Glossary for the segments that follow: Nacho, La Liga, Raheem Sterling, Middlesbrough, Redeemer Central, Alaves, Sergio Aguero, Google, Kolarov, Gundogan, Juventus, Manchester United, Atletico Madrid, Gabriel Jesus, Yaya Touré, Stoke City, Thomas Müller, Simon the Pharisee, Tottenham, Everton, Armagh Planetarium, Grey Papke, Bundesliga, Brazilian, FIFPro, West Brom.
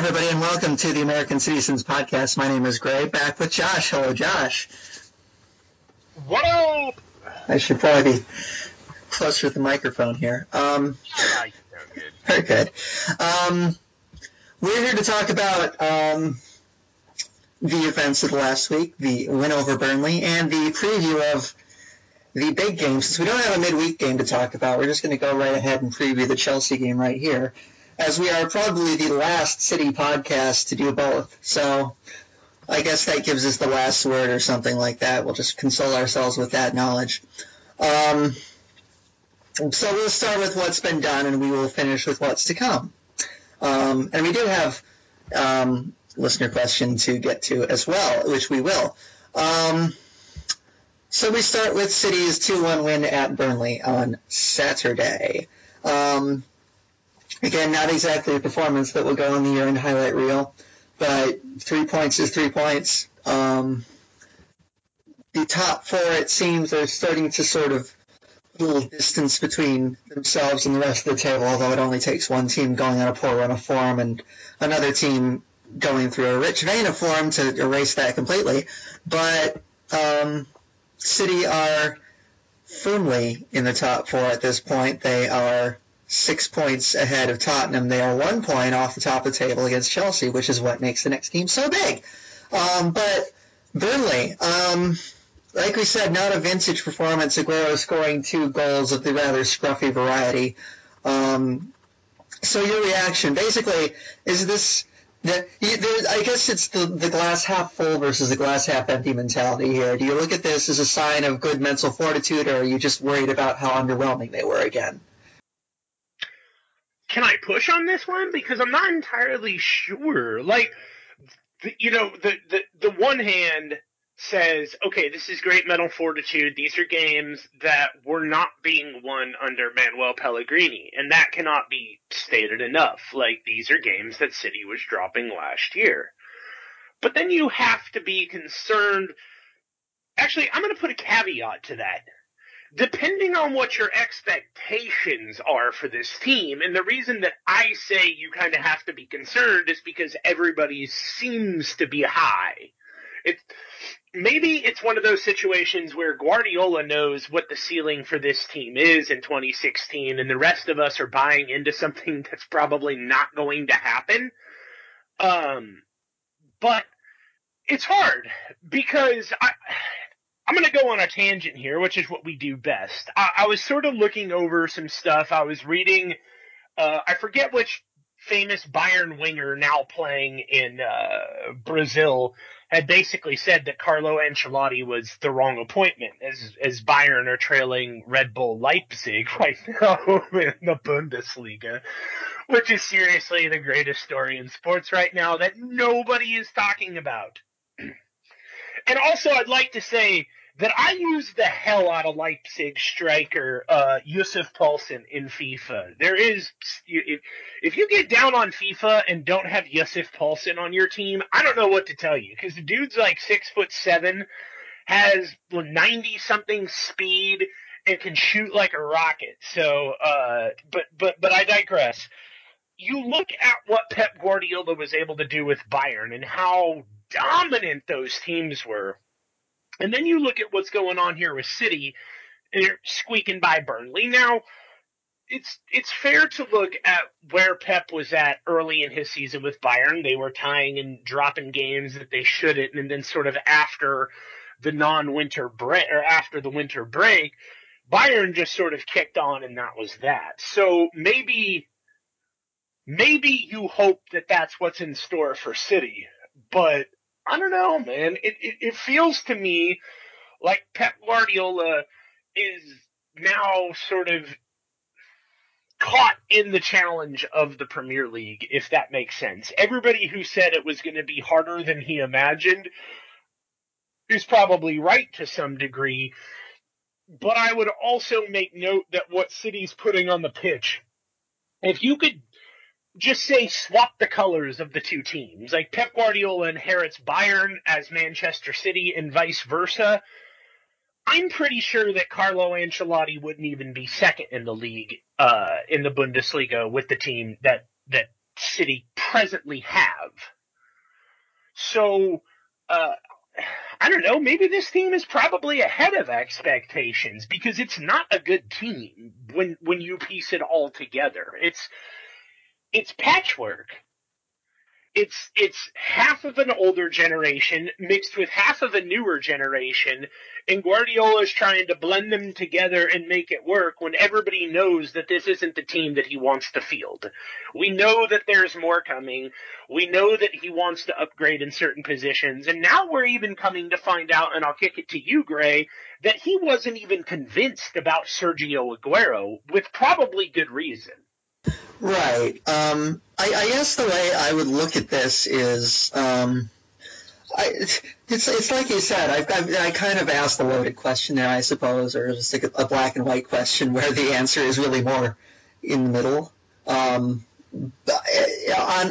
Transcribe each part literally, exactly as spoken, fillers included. everybody, and welcome to the American Citizens Podcast. My name is Gray, back with Josh. Hello, Josh. What up? I should probably be closer to the microphone here. Um, yeah, you're good. Very good. Um, we're here to talk about um, the events of the last week, the win over Burnley, and the preview of the big game. Since we don't have a midweek game to talk about, we're just going to go right ahead and preview the Chelsea game right here, as we are probably the last City podcast to do both. So I guess that gives us the last word or something like that. We'll just console ourselves with that knowledge. Um, so we'll start with what's been done, and we will finish with what's to come. Um, and we do have um, listener question to get to as well, which we will. Um, so we start with City's two one win at Burnley on Saturday. Um Again, not exactly a performance that will go on the year-end highlight reel, but three points is three points. Um, the top four, it seems, are starting to sort of little distance between themselves and the rest of the table, although it only takes one team going on a poor run of form and another team going through a rich vein of form to erase that completely. But um, City are firmly in the top four at this point. They are six points ahead of Tottenham. They are one point off the top of the table against Chelsea, which is what makes the next game so big. Um, but Burnley, um, like we said, not a vintage performance. Aguero scoring two goals of the rather scruffy variety. Um, so your reaction, basically, is this... The, I guess it's the, the glass half full versus the glass half empty mentality here. Do you look at this as a sign of good mental fortitude, or are you just worried about how underwhelming they were again? Can I push on this one? Because I'm not entirely sure. Like, the, you know, the, the, the one hand says, okay, this is great mental fortitude. These are games that were not being won under Manuel Pellegrini, and that cannot be stated enough. Like, these are games that City was dropping last year. But then you have to be concerned. Actually, I'm going to put a caveat to that. Depending on what your expectations are for this team, and the reason that I say you kind of have to be concerned is because everybody seems to be high. It, maybe it's one of those situations where Guardiola knows what the ceiling for this team is in twenty sixteen, and the rest of us are buying into something that's probably not going to happen. Um, but it's hard, because I... I'm going to go on a tangent here, which is what we do best. I, I was sort of looking over some stuff. I was reading uh, – I forget which famous Bayern winger now playing in uh, Brazil had basically said that Carlo Ancelotti was the wrong appointment, as, as Bayern are trailing Red Bull Leipzig right now in the Bundesliga, which is seriously the greatest story in sports right now that nobody is talking about. And also I'd like to say – that I use the hell out of Leipzig striker uh, Yusuf Paulsen in FIFA. There is, if, if you get down on FIFA and don't have Yusuf Paulsen on your team, I don't know what to tell you, because the dude's like six foot seven, has ninety something speed, and can shoot like a rocket. So, uh, but but but I digress. You look at what Pep Guardiola was able to do with Bayern and how dominant those teams were. And then you look at what's going on here with City, and they're squeaking by Burnley. Now, it's it's fair to look at where Pep was at early in his season with Bayern. They were tying and dropping games that they shouldn't, and then sort of after the non-winter break or after the winter break, Bayern just sort of kicked on, and that was that. So maybe maybe you hope that that's what's in store for City, but I don't know, man. It, it it feels to me like Pep Guardiola is now sort of caught in the challenge of the Premier League, if that makes sense. Everybody who said it was going to be harder than he imagined is probably right to some degree. But I would also make note that what City's putting on the pitch, if you could just say swap the colors of the two teams. Like, Pep Guardiola inherits Bayern as Manchester City and vice versa. I'm pretty sure that Carlo Ancelotti wouldn't even be second in the league, uh, in the Bundesliga with the team that, that City presently have. So, uh, I don't know, maybe this team is probably ahead of expectations because it's not a good team when when you piece it all together. It's it's patchwork. It's it's half of an older generation mixed with half of a newer generation, and Guardiola's trying to blend them together and make it work when everybody knows that this isn't the team that he wants to field. We know that there's more coming. We know that he wants to upgrade in certain positions, and now we're even coming to find out, and I'll kick it to you, Gray, that he wasn't even convinced about Sergio Aguero, with probably good reason. Right. Um, I, I guess the way I would look at this is, um, I, it's it's like you said. I've, I've I kind of asked the loaded question there, I suppose, or just like a black and white question where the answer is really more in the middle. Um, on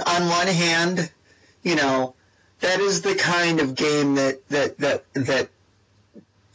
on one hand, you know, that is the kind of game that that that that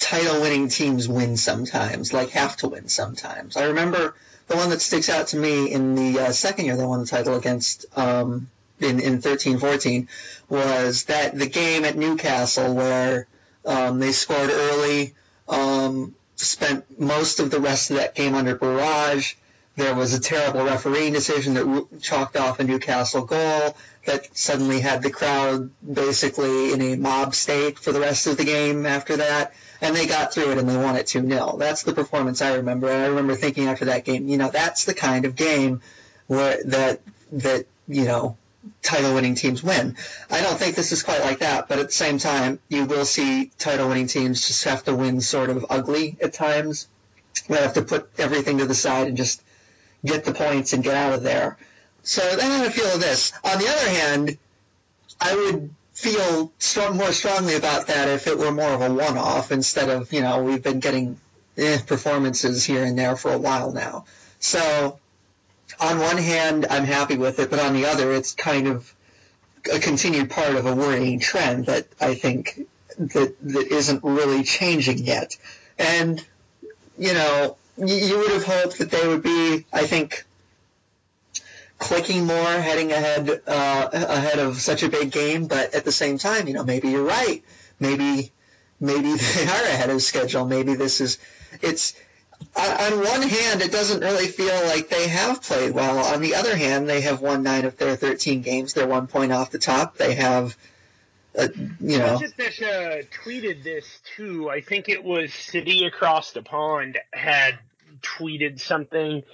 title-winning teams win sometimes, like have to win sometimes. I remember. The one that sticks out to me in the uh, second year they won the title against um, in in thirteen fourteen was that the game at Newcastle where um, they scored early, um, spent most of the rest of that game under barrage. There was a terrible refereeing decision that chalked off a Newcastle goal that suddenly had the crowd basically in a mob state for the rest of the game after that. And they got through it, and they won it two nil. That's the performance I remember. And I remember thinking after that game, you know, that's the kind of game where that, that you know, title-winning teams win. I don't think this is quite like that, but at the same time, you will see title-winning teams just have to win sort of ugly at times. They have to put everything to the side and just get the points and get out of there. So that had a feel of this. On the other hand, I would feel strong, more strongly about that if it were more of a one-off instead of, you know, we've been getting eh, performances here and there for a while now. So on one hand, I'm happy with it, but on the other, it's kind of a continued part of a worrying trend that I think that, that isn't really changing yet. And, you know, you, you would have hoped that they would be, I think, clicking more, heading ahead uh, ahead of such a big game, but at the same time, you know, maybe you're right. Maybe maybe they are ahead of schedule. Maybe this is it's on one hand, it doesn't really feel like they have played well. On the other hand, they have won nine of their thirteen games. They're one point off the top. They have, uh, you know. Jessica tweeted this too. I think it was City Across the Pond had tweeted something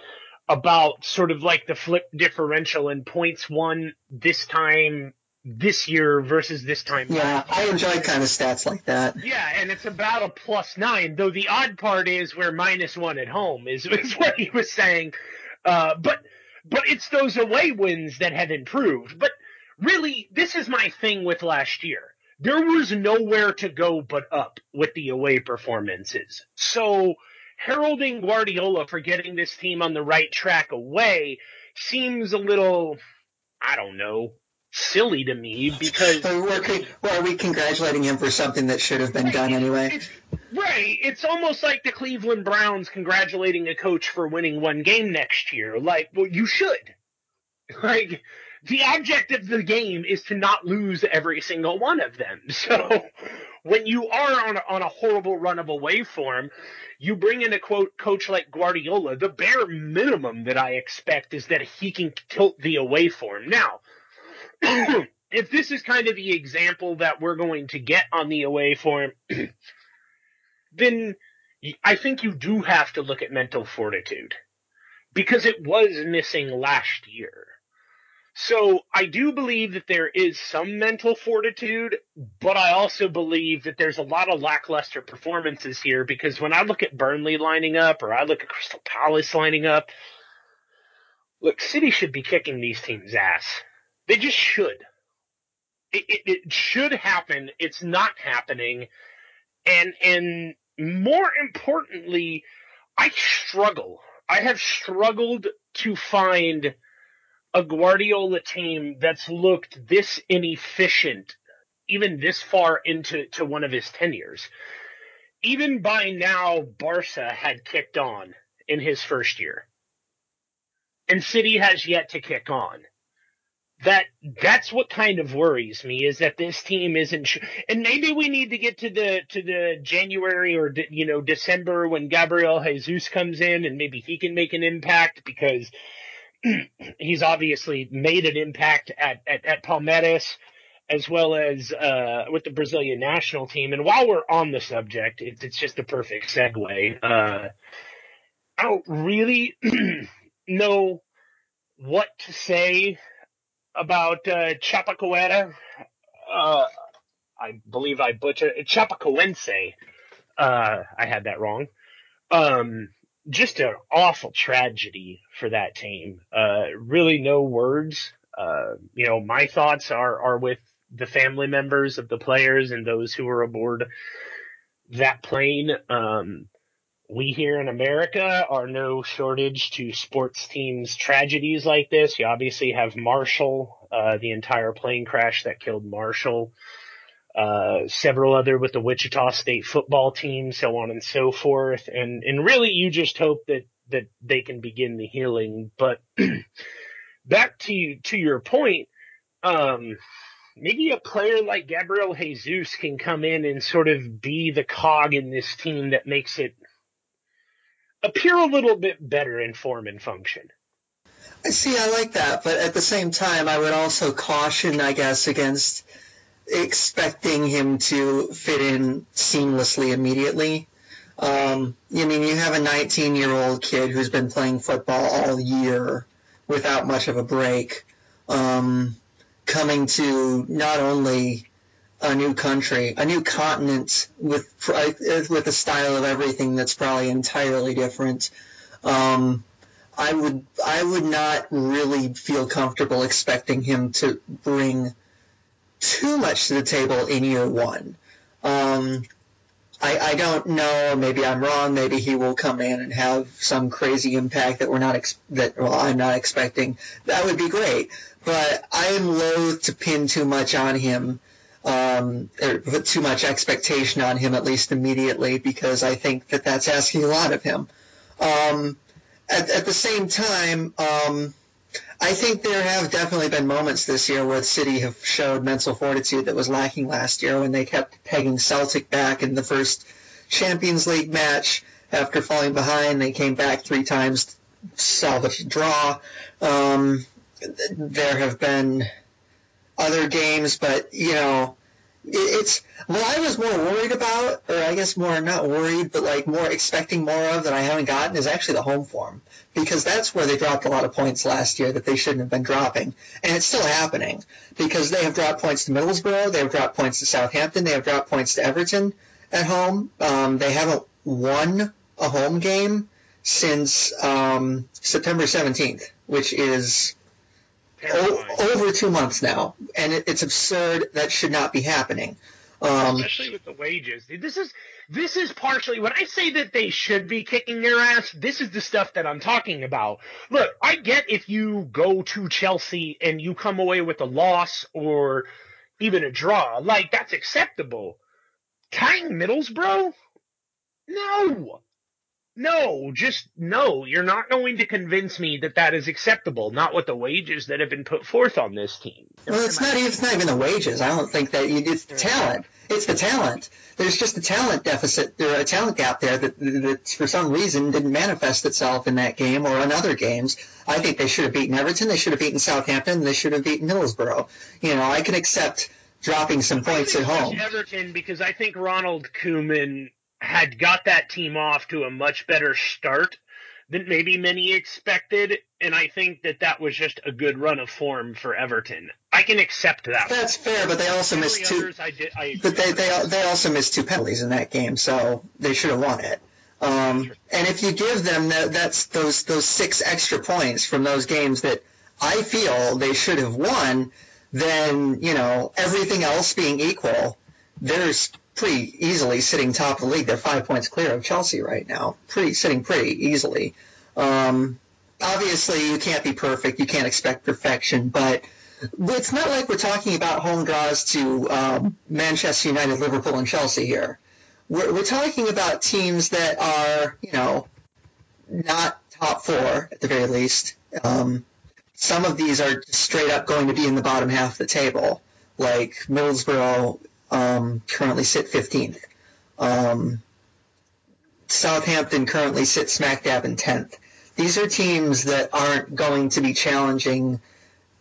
about sort of like the flip differential and points won this time this year versus this time. Yeah, I enjoy kind of stats like that. Yeah, and it's about a plus nine, though the odd part is we're minus one at home is, is what he was saying. Uh, but but it's those away wins that have improved. But really, this is my thing with last year. There was nowhere to go but up with the away performances. So heralding Guardiola for getting this team on the right track away seems a little, I don't know, silly to me because... Are we, well, are we congratulating him for something that should have been right, done anyway? It's, right. It's almost like the Cleveland Browns congratulating a coach for winning one game next year. Like, well, you should. Like, the object of the game is to not lose every single one of them. So when you are on a, on a horrible run of away form, you bring in a quote coach like Guardiola, the bare minimum that I expect is that he can tilt the away form. Now, if this is kind of the example that we're going to get on the away form, then I think you do have to look at mental fortitude because it was missing last year. So I do believe that there is some mental fortitude, but I also believe that there's a lot of lackluster performances here because when I look at Burnley lining up or I look at Crystal Palace lining up, look, City should be kicking these teams' ass. They just should. It, it, it should happen. It's not happening. And, and more importantly, I struggle. I have struggled to find a Guardiola team that's looked this inefficient, even this far into to one of his tenures. Even by now, Barca had kicked on in his first year. And City has yet to kick on. that that's what kind of worries me, is that this team isn't sure. And maybe we need to get to the to the January or de, you know December when Gabriel Jesus comes in, and maybe he can make an impact, because he's obviously made an impact at at, at Palmeiras, as well as uh, with the Brazilian national team. And while we're on the subject, it, it's just a perfect segue. Uh, I don't really know what to say about uh, Chapecoense. Uh, I believe I butchered it. Chapecoense. Uh, I had that wrong. Um, just an awful tragedy for that team. Uh, really no words. Uh, you know, my thoughts are, are with the family members of the players and those who were aboard that plane. Um, we here in America are no shortage to sports teams' tragedies like this. You obviously have Marshall, uh, the entire plane crash that killed Marshall, uh, several other with the Wichita State football team, so on and so forth. And, and really you just hope that, that they can begin the healing. But back to, to your point, um, maybe a player like Gabriel Jesus can come in and sort of be the cog in this team that makes it appear a little bit better in form and function. I see, I like that. But at the same time, I would also caution, I guess, against expecting him to fit in seamlessly immediately. Um, I mean, you have a nineteen-year-old kid who's been playing football all year without much of a break, um, coming to not only a new country, a new continent with with a style of everything that's probably entirely different. Um, I would I would not really feel comfortable expecting him to bring too much to the table in year one. Um, I, I don't know. Maybe I'm wrong. Maybe he will come in and have some crazy impact that we're not ex- that well, I'm not expecting. That would be great. But I am loath to pin too much on him, um, or put too much expectation on him, at least immediately, because I think that that's asking a lot of him. Um, at, at the same time, um, I think there have definitely been moments this year where City have showed mental fortitude that was lacking last year, when they kept pegging Celtic back in the first Champions League match. After falling behind, they came back three times, salvaged a draw. Um, there have been other games, but, you know, it's what I was more worried about, or I guess more not worried, but like more expecting more of that I haven't gotten, is actually the home form, because that's where they dropped a lot of points last year that they shouldn't have been dropping, and it's still happening, because they have dropped points to Middlesbrough, they have dropped points to Southampton, they have dropped points to Everton at home. Um, they haven't won a home game since um, September seventeenth, which is O- over two months now, and it, it's absurd. That should not be happening. Um, Especially with the wages. This is this is partially, when I say that they should be kicking their ass, this is the stuff that I'm talking about. Look, I get if you go to Chelsea and you come away with a loss or even a draw. Like, that's acceptable. Tying Middlesbrough? No. No, just no. You're not going to convince me that that is acceptable. Not with the wages that have been put forth on this team. Well, it's not, even, it's not even the wages. I don't think that you, it's the talent. It's the talent. There's just a talent deficit, there a talent gap there that, that for some reason didn't manifest itself in that game or in other games. I think they should have beaten Everton. They should have beaten Southampton. They should have beaten Middlesbrough. You know, I can accept dropping some points at home. Everton, because I think Ronald Koeman had got that team off to a much better start than maybe many expected, and I think that that was just a good run of form for Everton. I can accept that. That's fair, but they also missed two. I did, I but they, they they also missed two penalties in that game, so they should have won it. Um, and if you give them that, that's those those six extra points from those games that I feel they should have won, then, you know, everything else being equal, there's pretty easily sitting top of the league. They're five points clear of Chelsea right now. Pretty sitting pretty easily. Um, obviously, you can't be perfect. You can't expect perfection. But it's not like we're talking about home draws to um, Manchester United, Liverpool, and Chelsea here. We're, we're talking about teams that are, you know, not top four at the very least. Um, some of these are just straight up going to be in the bottom half of the table. Like Middlesbrough um, currently sit fifteenth. Um, Southampton currently sit smack dab in tenth. These are teams that aren't going to be challenging,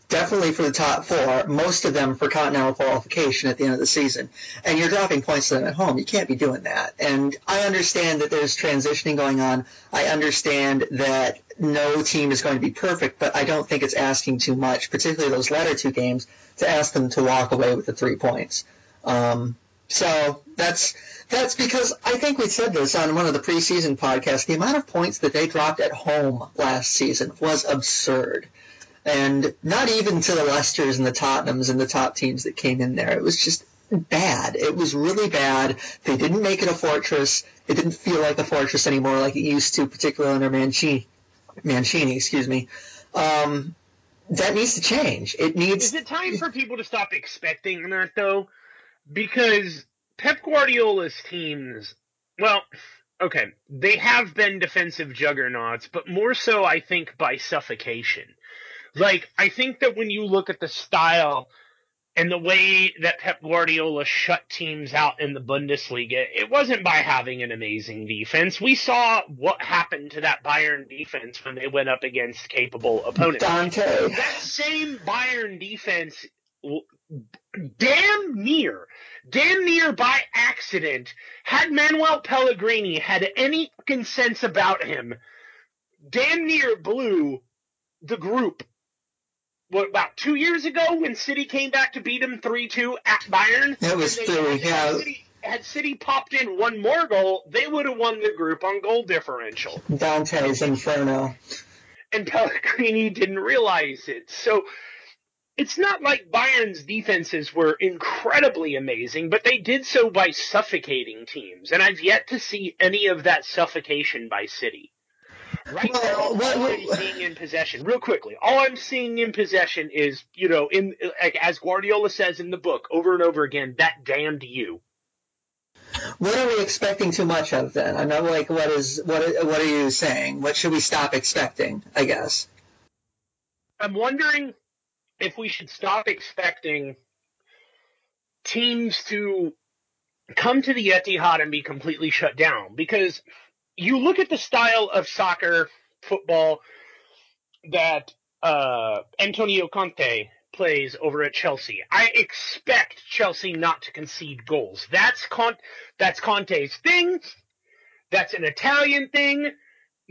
definitely for the top four, most of them for continental qualification at the end of the season. And you're dropping points to them at home. You can't be doing that. And I understand that there's transitioning going on. I understand that no team is going to be perfect, but I don't think it's asking too much, particularly those latter two games, to ask them to walk away with the three points. Um, so that's that's because I think we said this on one of the preseason podcasts. The amount of points that they dropped at home last season was absurd, and not even to the Leicesters and the Tottenhams and the top teams that came in there. It was just bad. It was really bad. They didn't make it a fortress. It didn't feel like a fortress anymore, like it used to, particularly under Mancini. Mancini, excuse me. Um, that needs to change. It needs. Is it time for people to stop expecting that, though? Because Pep Guardiola's teams, well, okay, they have been defensive juggernauts, but more so, I think, by suffocation. Like, I think that when you look at the style and the way that Pep Guardiola shut teams out in the Bundesliga, it wasn't by having an amazing defense. We saw what happened to that Bayern defense when they went up against capable opponents. Dante. That same Bayern defense damn near, damn near by accident, had Manuel Pellegrini had any fucking sense about him, damn near blew the group. What, about two years ago when City came back to beat him three two at Bayern? That was true, yeah. City, had City popped in one more goal, they would have won the group on goal differential. Dante's Inferno. And Pellegrini didn't realize it. So it's not like Bayern's defenses were incredibly amazing, but they did so by suffocating teams. And I've yet to see any of that suffocation by City. Right well, now, what, all what, I'm seeing in possession, real quickly, all I'm seeing in possession is, you know, in like, as Guardiola says in the book over and over again, that damned you. What are we expecting too much of then? I'm not like, what is what? What are you saying? What should we stop expecting, I guess? I'm wondering if we should stop expecting teams to come to the Etihad and be completely shut down, because you look at the style of soccer, football, that uh, Antonio Conte plays over at Chelsea. I expect Chelsea not to concede goals. That's Con- that's Conte's thing. That's an Italian thing.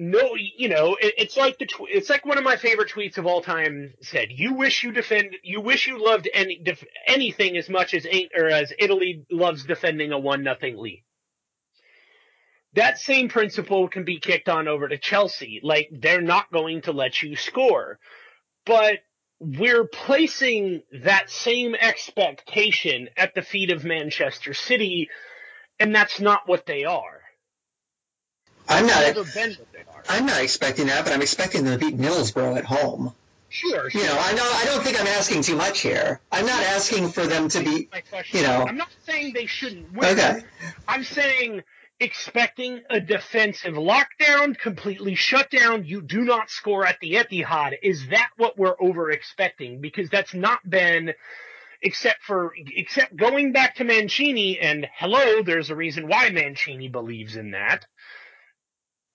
No, you know, it, it's like the tw- it's like one of my favorite tweets of all time said. You wish you defend. You wish you loved any def- anything as much as a- or as Italy loves defending a one nothing lead. That same principle can be kicked on over to Chelsea. Like, they're not going to let you score. But we're placing that same expectation at the feet of Manchester City, and that's not what they are. I'm not, ex- been what they are. I'm not expecting that, but I'm expecting them to beat Middlesbrough at home. Sure, sure. You know, I know. I don't think I'm asking too much here. I'm not asking for them to be, you know. I'm not saying they shouldn't win. Okay. I'm saying expecting a defensive lockdown, completely shut down, you do not score at the Etihad. Is that what we're over-expecting? Because that's not been, except for except going back to Mancini, and hello, there's a reason why Mancini believes in that.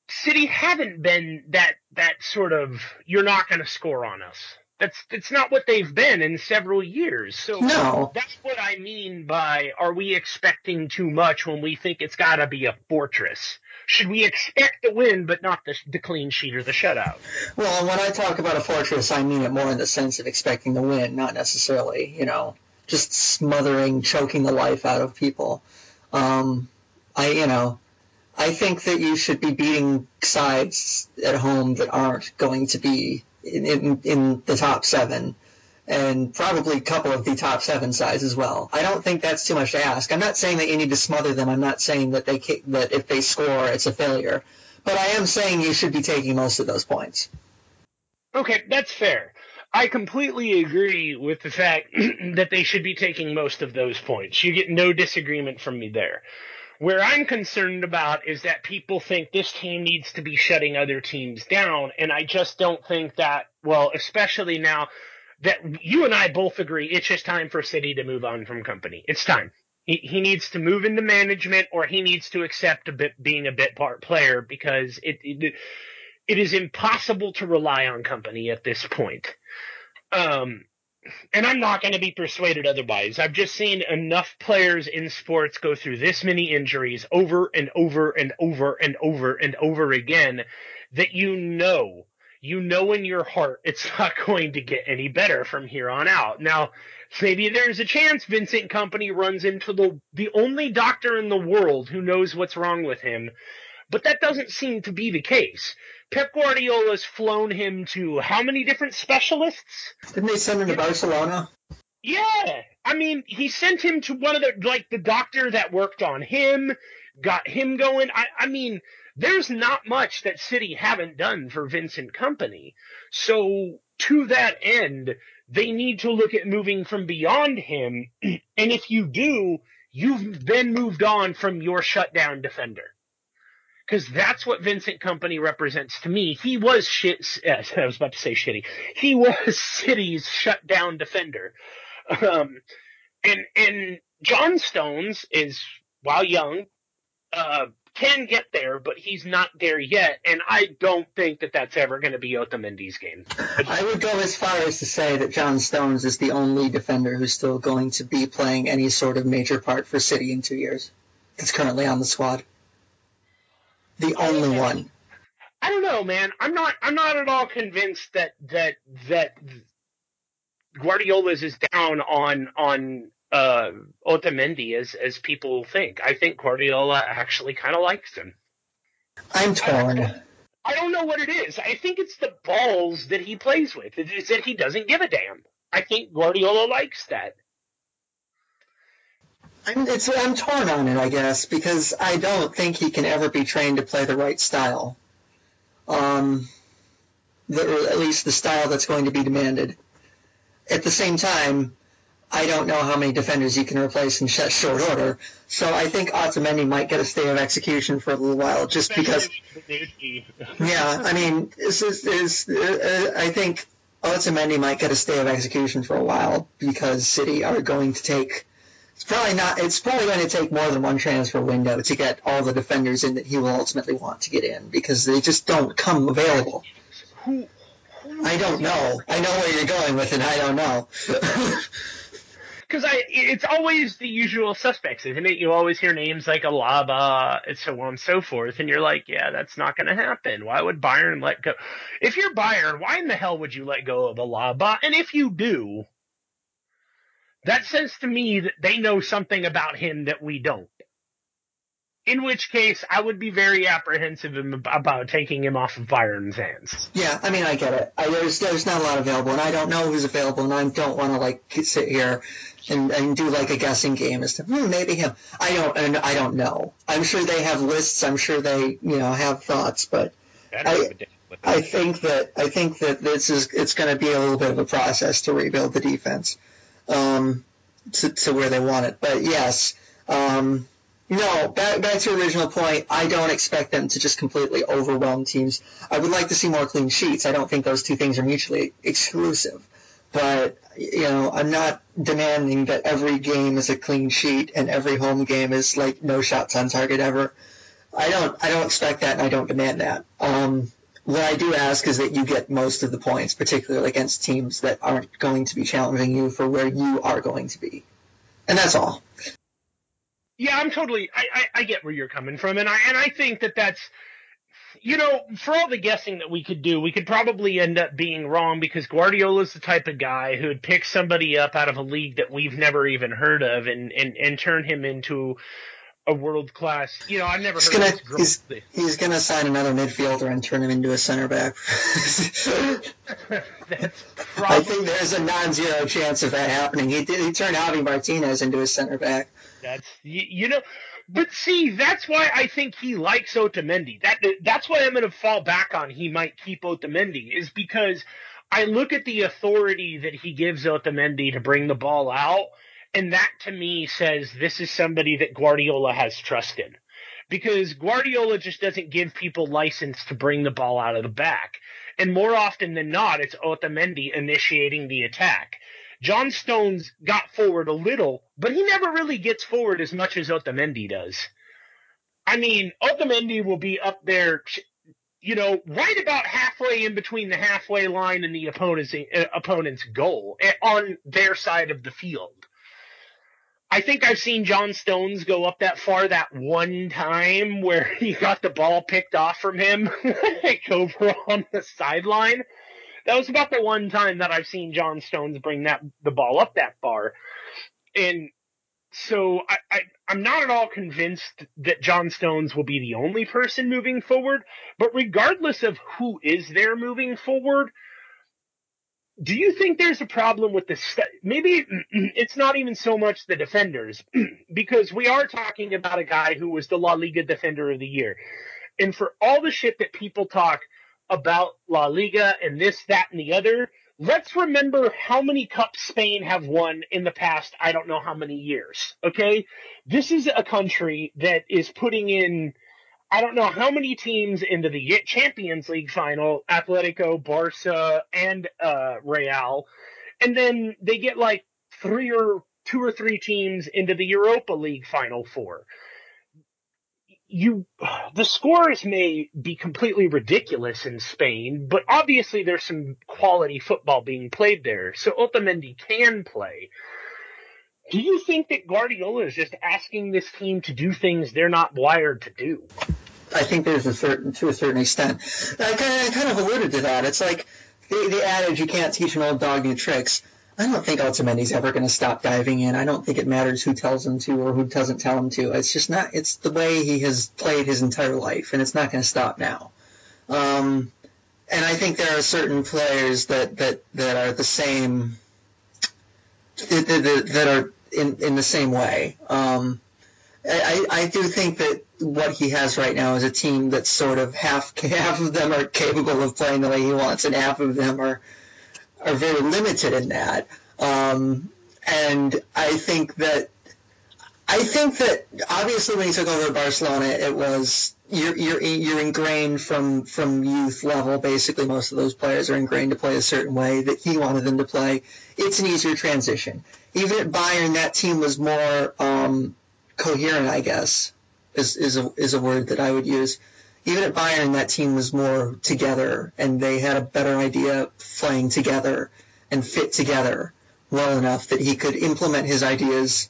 City haven't been that that sort of, you're not going to score on us. That's it's not what they've been in several years. So no. That's what I mean by, are we expecting too much when we think it's got to be a fortress? Should we expect the win but not the, the clean sheet or the shutout? Well, when I talk about a fortress, I mean it more in the sense of expecting the win, not necessarily, you know, just smothering, choking the life out of people. Um, I, you know, I think that you should be beating sides at home that aren't going to be In, in, in the top seven, and probably a couple of the top seven sides as well. I don't think that's too much to ask. I'm not saying that you need to smother them. I'm not saying that they that if they score, it's a failure. But I am saying you should be taking most of those points. Okay, that's fair. I completely agree with the fact that they should be taking most of those points. You get no disagreement from me there. Where I'm concerned about is that people think this team needs to be shutting other teams down, and I just don't think that, well, especially now that you and I both agree it's just time for City to move on from Kompany. It's time. He, he needs to move into management, or he needs to accept a bit, being a bit part player, because it, it it is impossible to rely on Kompany at this point. Um, and I'm not going to be persuaded otherwise. I've just seen enough players in sports go through this many injuries over and over and over and over and over again that you know, you know in your heart it's not going to get any better from here on out. Now, maybe there's a chance Vincent Kompany runs into the the only doctor in the world who knows what's wrong with him, but that doesn't seem to be the case. Pep Guardiola's flown him to how many different specialists? Didn't they send him to Barcelona? Yeah. I mean, he sent him to one of the, like, the doctor that worked on him, got him going. I, I mean, there's not much that City haven't done for Vincent Kompany. So to that end, they need to look at moving from beyond him. And if you do, you've then moved on from your shutdown defender. Because that's what Vincent Kompany represents to me. He was shit. Yes, I was about to say shitty. He was City's shutdown defender. Um, and and John Stones is, while young, uh, can get there, but he's not there yet. And I don't think that that's ever going to be Otamendi's game. I would go as far as to say that John Stones is the only defender who's still going to be playing any sort of major part for City in two years. That's currently on the squad. The only one. I don't know, man. I'm not. I'm not at all convinced that that that Guardiola's is down on on uh, Otamendi as as people think. I think Guardiola actually kind of likes him. I'm torn. I don't, I don't know what it is. I think it's the balls that he plays with. It's that he doesn't give a damn. I think Guardiola likes that. I'm, it's, I'm torn on it, I guess, because I don't think he can ever be trained to play the right style, um, the, or at least the style that's going to be demanded. At the same time, I don't know how many defenders you can replace in short order, so I think Otamendi might get a stay of execution for a little while, just because... yeah, I mean, it's, it's, it's, uh, I think Otamendi might get a stay of execution for a while, because City are going to take... It's probably not. It's probably going to take more than one transfer window to get all the defenders in that he will ultimately want to get in, because they just don't come available. Who? who I don't know. I know where you're going with it. I don't know. Because I, it's always the usual suspects, isn't it? You always hear names like Alaba and so on and so forth, and you're like, yeah, that's not going to happen. Why would Bayern let go? If you're Bayern, why in the hell would you let go of Alaba? And if you do. That says to me that they know something about him that we don't. In which case, I would be very apprehensive about taking him off of Bayern's hands. Yeah, I mean, I get it. I, there's there's not a lot available, and I don't know who's available, and I don't want to like sit here and, and do like a guessing game as to hmm, maybe him. I don't and I don't know. I'm sure they have lists. I'm sure they you know have thoughts, but I, I think that I think that this is it's going to be a little bit of a process to rebuild the defense. Um, to, to where they want it. But yes, um, no, back, back to your original point, I don't expect them to just completely overwhelm teams. I would like to see more clean sheets. I don't think those two things are mutually exclusive. But, you know, I'm not demanding that every game is a clean sheet and every home game is like no shots on target ever. I don't, I don't expect that and I don't demand that. Um, What I do ask is that you get most of the points, particularly against teams that aren't going to be challenging you for where you are going to be. And that's all. Yeah, I'm totally I, – I, I get where you're coming from, and I and I think that that's – you know, for all the guessing that we could do, we could probably end up being wrong because Guardiola's the type of guy who would pick somebody up out of a league that we've never even heard of and, and, and turn him into – a world-class, you know, I've never he's heard gonna, of this girl. He's, he's going to sign another midfielder and turn him into a center back. That's probably... I think there's a non-zero chance of that happening. He did, he turned Javi Martinez into a center back. That's, you, you know, but see, that's why I think he likes Otamendi. That, that's why I'm going to fall back on he might keep Otamendi, is because I look at the authority that he gives Otamendi to bring the ball out, And that to me says this is somebody that Guardiola has trust in, because Guardiola just doesn't give people license to bring the ball out of the back. And more often than not, it's Otamendi initiating the attack. John Stones got forward a little, but he never really gets forward as much as Otamendi does. I mean, Otamendi will be up there, you know, right about halfway in between the halfway line and the opponent's, uh, opponent's goal on their side of the field. I think I've seen John Stones go up that far that one time where he got the ball picked off from him like over on the sideline. That was about the one time that I've seen John Stones bring that the ball up that far. And so I, I, I'm not at all convinced that John Stones will be the only person moving forward. But regardless of who is there moving forward, do you think there's a problem with the st- – maybe it's not even so much the defenders because we are talking about a guy who was the La Liga Defender of the Year. And for all the shit that people talk about La Liga and this, that, and the other, let's remember how many cups Spain have won in the past I don't know how many years, okay? This is a country that is putting in I don't know how many teams into the Champions League final, Atletico, Barca, and uh, Real. And then they get like three or two or three teams into the Europa League final four. You, the scores may be completely ridiculous in Spain, but obviously there's some quality football being played there. So Otamendi can play. Do you think that Guardiola is just asking this team to do things they're not wired to do? I think there's a certain, to a certain extent. I kind, of, I kind of alluded to that. It's like the, the adage, you can't teach an old dog new tricks. I don't think Otamendi's ever going to stop diving in. I don't think it matters who tells him to or who doesn't tell him to. It's just not, it's the way he has played his entire life, and it's not going to stop now. Um, and I think there are certain players that, that, that are the same, that, that, that are in, in the same way. Um, I, I do think that what he has right now is a team that's sort of half half of them are capable of playing the way he wants, and half of them are are very limited in that. Um, and I think that I think that obviously when he took over Barcelona, it was you're you're you're ingrained from from youth level. Basically, most of those players are ingrained to play a certain way that he wanted them to play. It's an easier transition. Even at Bayern, that team was more um, coherent, I guess. Is is a, is a word that I would use. Even at Bayern, that team was more together, and they had a better idea of playing together and fit together well enough that he could implement his ideas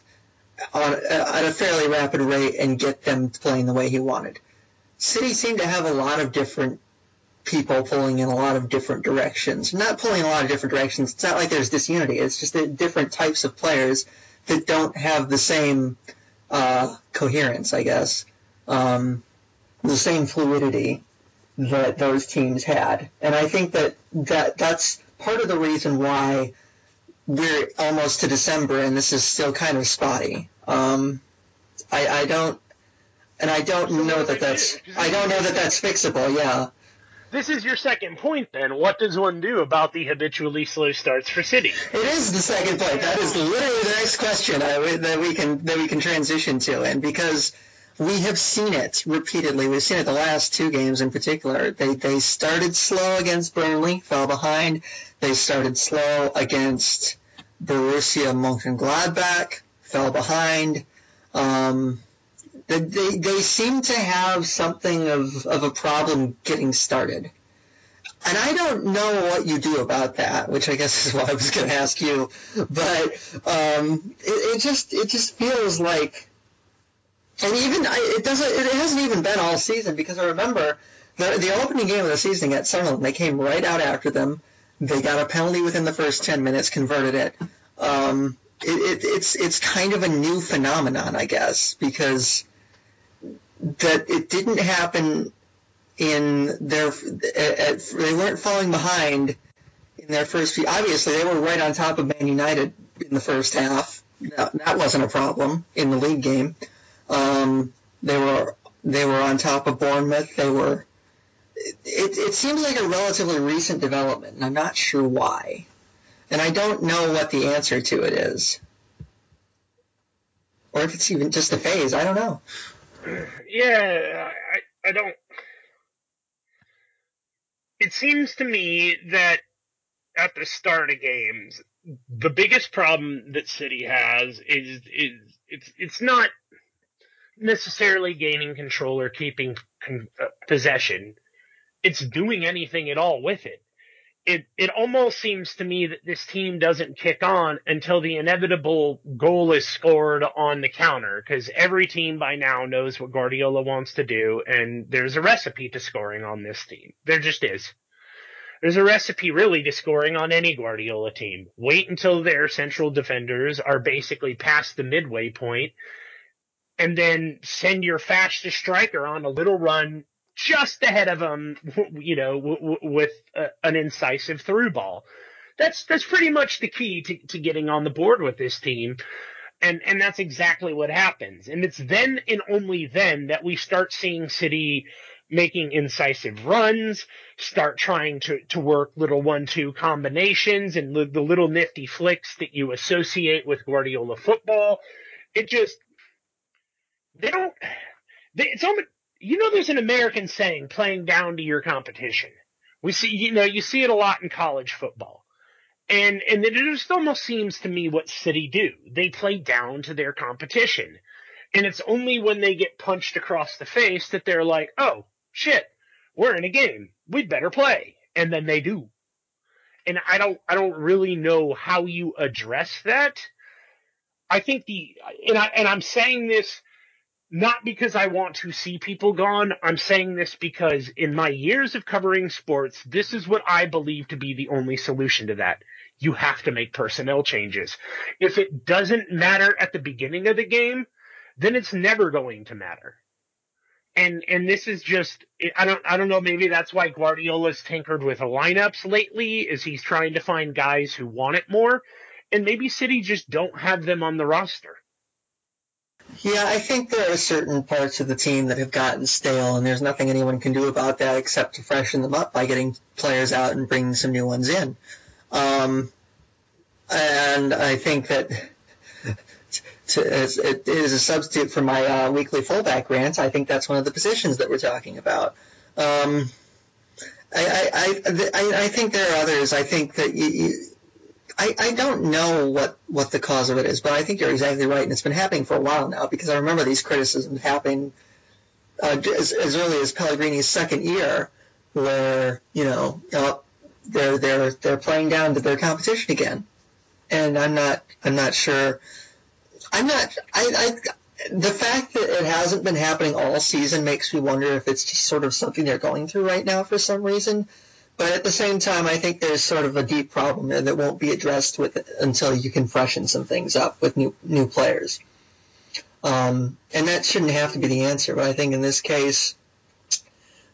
on at a fairly rapid rate and get them playing the way he wanted. City seemed to have a lot of different people pulling in a lot of different directions. Not pulling in a lot of different directions. It's not like there's disunity. It's just that different types of players that don't have the same Uh, coherence, I guess, um, the same fluidity that those teams had. And I think that, that that's part of the reason why we're almost to December and this is still kind of spotty. Um, I, I don't, and I don't know that that's, I don't know that that's fixable, yeah. This is your second point, then. What does one do about the habitually slow starts for City? It is the second point. That is literally the next question I, that we can that we can transition to. And because we have seen it repeatedly, we've seen it the last two games in particular. They they started slow against Burnley, fell behind. They started slow against Borussia Mönchengladbach, fell behind. Um... They, they they seem to have something of, of a problem getting started. And I don't know what you do about that, which I guess is what I was going to ask you. But um, it, it just it just feels like, and even I, it doesn't it hasn't even been all season, because I remember the the opening game of the season at Sunderland, they came right out after them. They got a penalty within the first ten minutes, converted it. Um, It, it, it's it's kind of a new phenomenon, I guess, because that it didn't happen in their at, at, they weren't falling behind in their first few. Obviously, they were right on top of Man United in the first half. That, that wasn't a problem in the league game. Um, they were they were on top of Bournemouth. They were. It, it, it seems like a relatively recent development, and I'm not sure why. And I don't know what the answer to it is. or if it's even just a phase. I don't know. Yeah, I, I don't. It seems to me that at the start of games, the biggest problem that City has is is it's it's not necessarily gaining control or keeping con- uh, possession. It's doing anything at all with it. It it almost seems to me that this team doesn't kick on until the inevitable goal is scored on the counter, because every team by now knows what Guardiola wants to do, and there's a recipe to scoring on this team. There just is. There's a recipe really to scoring on any Guardiola team. Wait until their central defenders are basically past the midway point, and then send your fastest striker on a little run just ahead of them, you know, w- w- with a, an incisive through ball. That's that's pretty much the key to, to getting on the board with this team, and and that's exactly what happens. And it's then and only then that we start seeing City making incisive runs, start trying to, to work little one-two combinations and the little nifty flicks that you associate with Guardiola football. It just they don't. They, it's almost. You know, there's an American saying, playing down to your competition. We see, you know, you see it a lot in college football. And, and it just almost seems to me what City do. They play down to their competition. And it's only when they get punched across the face that they're like, oh, shit, we're in a game. We'd better play. And then they do. And I don't, I don't really know how you address that. I think the, and I, and I'm saying this, not because I want to see people gone. I'm saying this because in my years of covering sports, this is what I believe to be the only solution to that. You have to make personnel changes. If it doesn't matter at the beginning of the game, then it's never going to matter. And and this is just I don't I don't know. Maybe that's why Guardiola's tinkered with the lineups lately, is he's trying to find guys who want it more, and maybe City just don't have them on the roster. Yeah, I think there are certain parts of the team that have gotten stale, and there's nothing anyone can do about that except to freshen them up by getting players out and bringing some new ones in. Um, and I think that to, as it is a substitute for my uh, weekly fullback rant. I think that's one of the positions that we're talking about. Um, I, I, I, I think there are others. I think that you... you I, I don't know what, what the cause of it is, but I think you're exactly right, and it's been happening for a while now, because I remember these criticisms happening uh, as, as early as Pellegrini's second year, where, you know, uh, they're they're they're playing down to their competition again, and I'm not I'm not sure I'm not I, I the fact that it hasn't been happening all season makes me wonder if it's just sort of something they're going through right now for some reason. But at the same time, I think there's sort of a deep problem there that won't be addressed with until you can freshen some things up with new new players. Um, and that shouldn't have to be the answer, but I think in this case,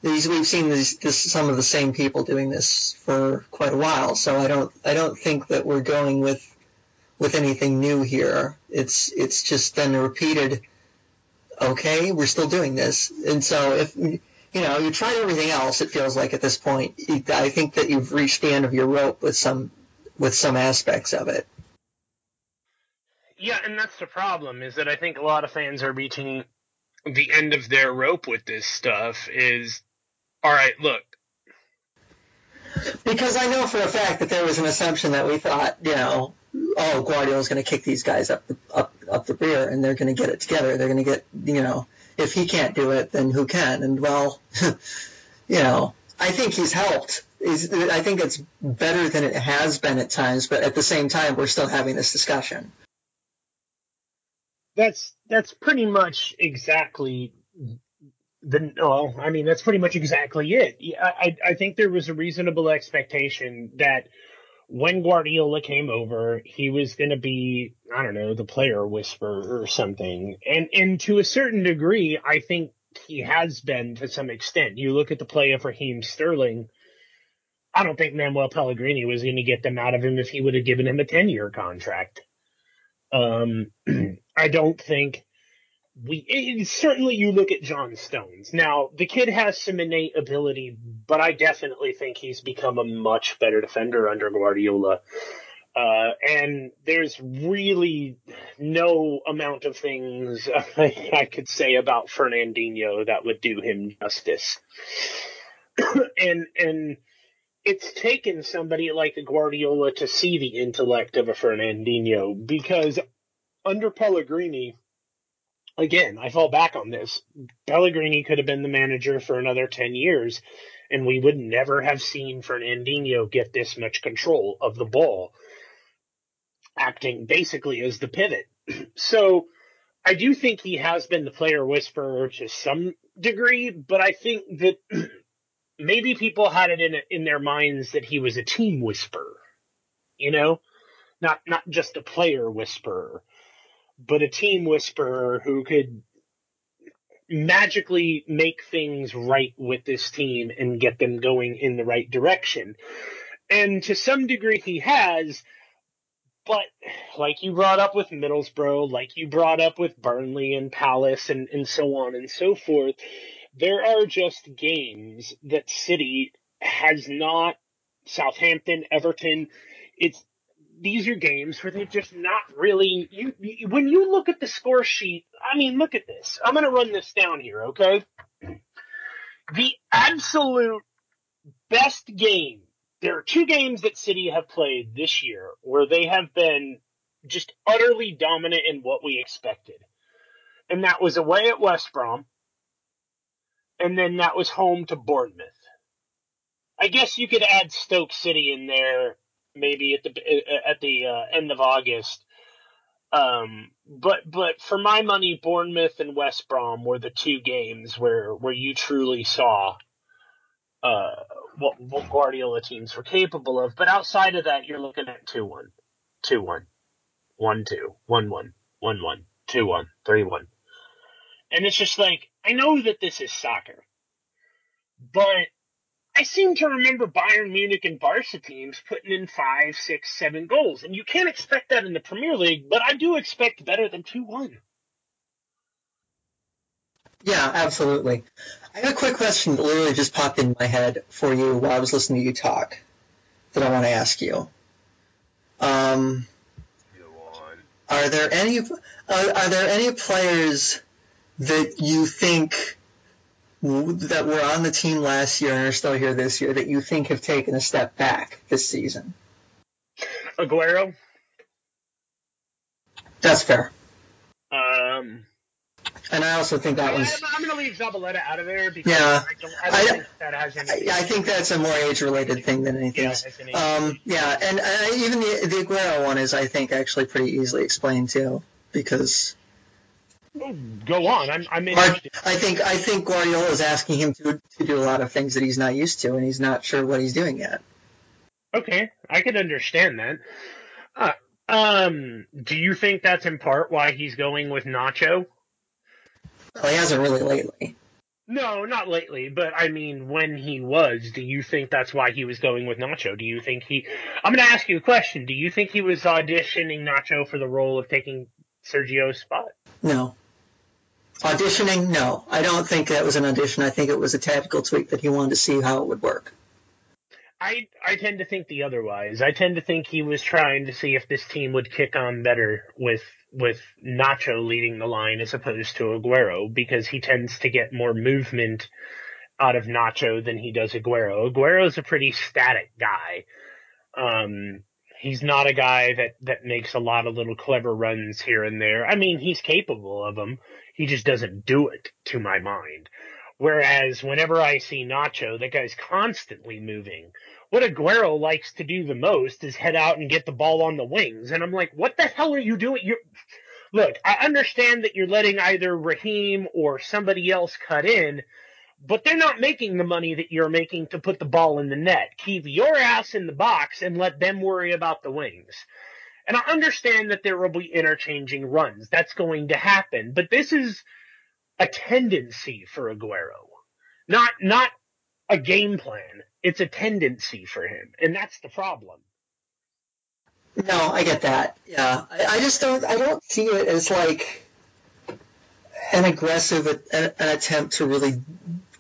these we've seen these, this, some of the same people doing this for quite a while. So I don't I don't think that we're going with with anything new here. It's it's just been repeated. Okay, we're still doing this, and so if. You know, you tried everything else, it feels like at this point. I think that you've reached the end of your rope with some with some aspects of it. Yeah, and that's the problem, is that I think a lot of fans are reaching the end of their rope with this stuff is, all right, look. Because I know for a fact that there was an assumption that we thought, you know, oh, Guardiola's going to kick these guys up the, up, up the rear, and they're going to get it together. They're going to get, you know... If he can't do it, then who can? And, well, you know, I think he's helped. He's, I think it's better than it has been at times, but at the same time, we're still having this discussion. That's that's pretty much exactly the well, I mean, that's pretty much exactly it. I, I think there was a reasonable expectation that when Guardiola came over, he was going to be, I don't know, the player whisperer or something. And and to a certain degree, I think he has been to some extent. You look at the play of Raheem Sterling, I don't think Manuel Pellegrini was going to get them out of him if he would have given him a ten-year contract. Um, I don't think we it, certainly you look at John Stones. Now, the kid has some innate ability, but I definitely think he's become a much better defender under Guardiola. Uh, and there's really no amount of things I, I could say about Fernandinho that would do him justice. and and it's taken somebody like a Guardiola to see the intellect of a Fernandinho, because under Pellegrini, again, I fall back on this, Pellegrini could have been the manager for another ten years, and we would never have seen Fernandinho get this much control of the ball, acting basically as the pivot. So I do think he has been the player whisperer to some degree, but I think that maybe people had it in in their minds that he was a team whisperer, you know, not not just a player whisperer, but a team whisperer who could magically make things right with this team and get them going in the right direction. And to some degree he has, but like you brought up with Middlesbrough, like you brought up with Burnley and Palace and, and so on and so forth, there are just games that City has not, Southampton, Everton, it's, these are games where they're just not really, you, you, when you look at the score sheet, I mean, look at this. I'm going to run this down here, okay? The absolute best game, there are two games that City have played this year where they have been just utterly dominant in what we expected. And that was away at West Brom, and then that was home to Bournemouth. I guess you could add Stoke City in there, maybe at the at the uh, end of August. Um, but but for my money, Bournemouth and West Brom were the two games where, where you truly saw uh, what, what Guardiola teams were capable of. But outside of that, you're looking at two one, two one, one two, one one, one one, two one, three one. And it's just like, I know that this is soccer, but I seem to remember Bayern Munich and Barca teams putting in five, six, seven goals. And you can't expect that in the Premier League, but I do expect better than two one. Yeah, absolutely. I got a quick question that literally just popped in my head for you while I was listening to you talk that I want to ask you. Um, Go on. Are there any, uh, are there any players that you think that were on the team last year and are still here this year that you think have taken a step back this season? Aguero. That's fair. Um, and I also think that I, was... I'm going to leave Zabaleta out of there because yeah, I don't, I don't I, think that has anything... I think that's a more age-related thing than anything yeah, else. An um, yeah, and I, even the, the Aguero one is, I think, actually pretty easily explained, too, because... Go on. I'm. I'm interested. I think. I think Guardiola is asking him to to do a lot of things that he's not used to, and he's not sure what he's doing yet. Okay, I could understand that. Uh, um, do you think that's in part why he's going with Nacho? Well, he hasn't really lately. No, not lately. But I mean, when he was, do you think that's why he was going with Nacho? Do you think he? I'm going to ask you a question. Do you think he was auditioning Nacho for the role of taking Sergio's spot? No. Auditioning? No. I don't think that was an audition. I think it was a tactical tweak that he wanted to see how it would work. I I tend to think the otherwise. I tend to think he was trying to see if this team would kick on better with with Nacho leading the line as opposed to Aguero, because he tends to get more movement out of Nacho than he does Aguero. Aguero's a pretty static guy. Um... He's not a guy that, that makes a lot of little clever runs here and there. I mean, he's capable of them. He just doesn't do it, to my mind. Whereas whenever I see Nacho, that guy's constantly moving. What Aguero likes to do the most is head out and get the ball on the wings. And I'm like, what the hell are you doing? You're... Look, I understand that you're letting either Raheem or somebody else cut in, but they're not making the money that you're making to put the ball in the net. Keep your ass in the box and let them worry about the wings. And I understand that there will be interchanging runs. That's going to happen. But this is a tendency for Aguero, not not a game plan. It's a tendency for him, and that's the problem. No, I get that. Yeah, I, I just don't. I don't see it as like an aggressive an, an attempt to really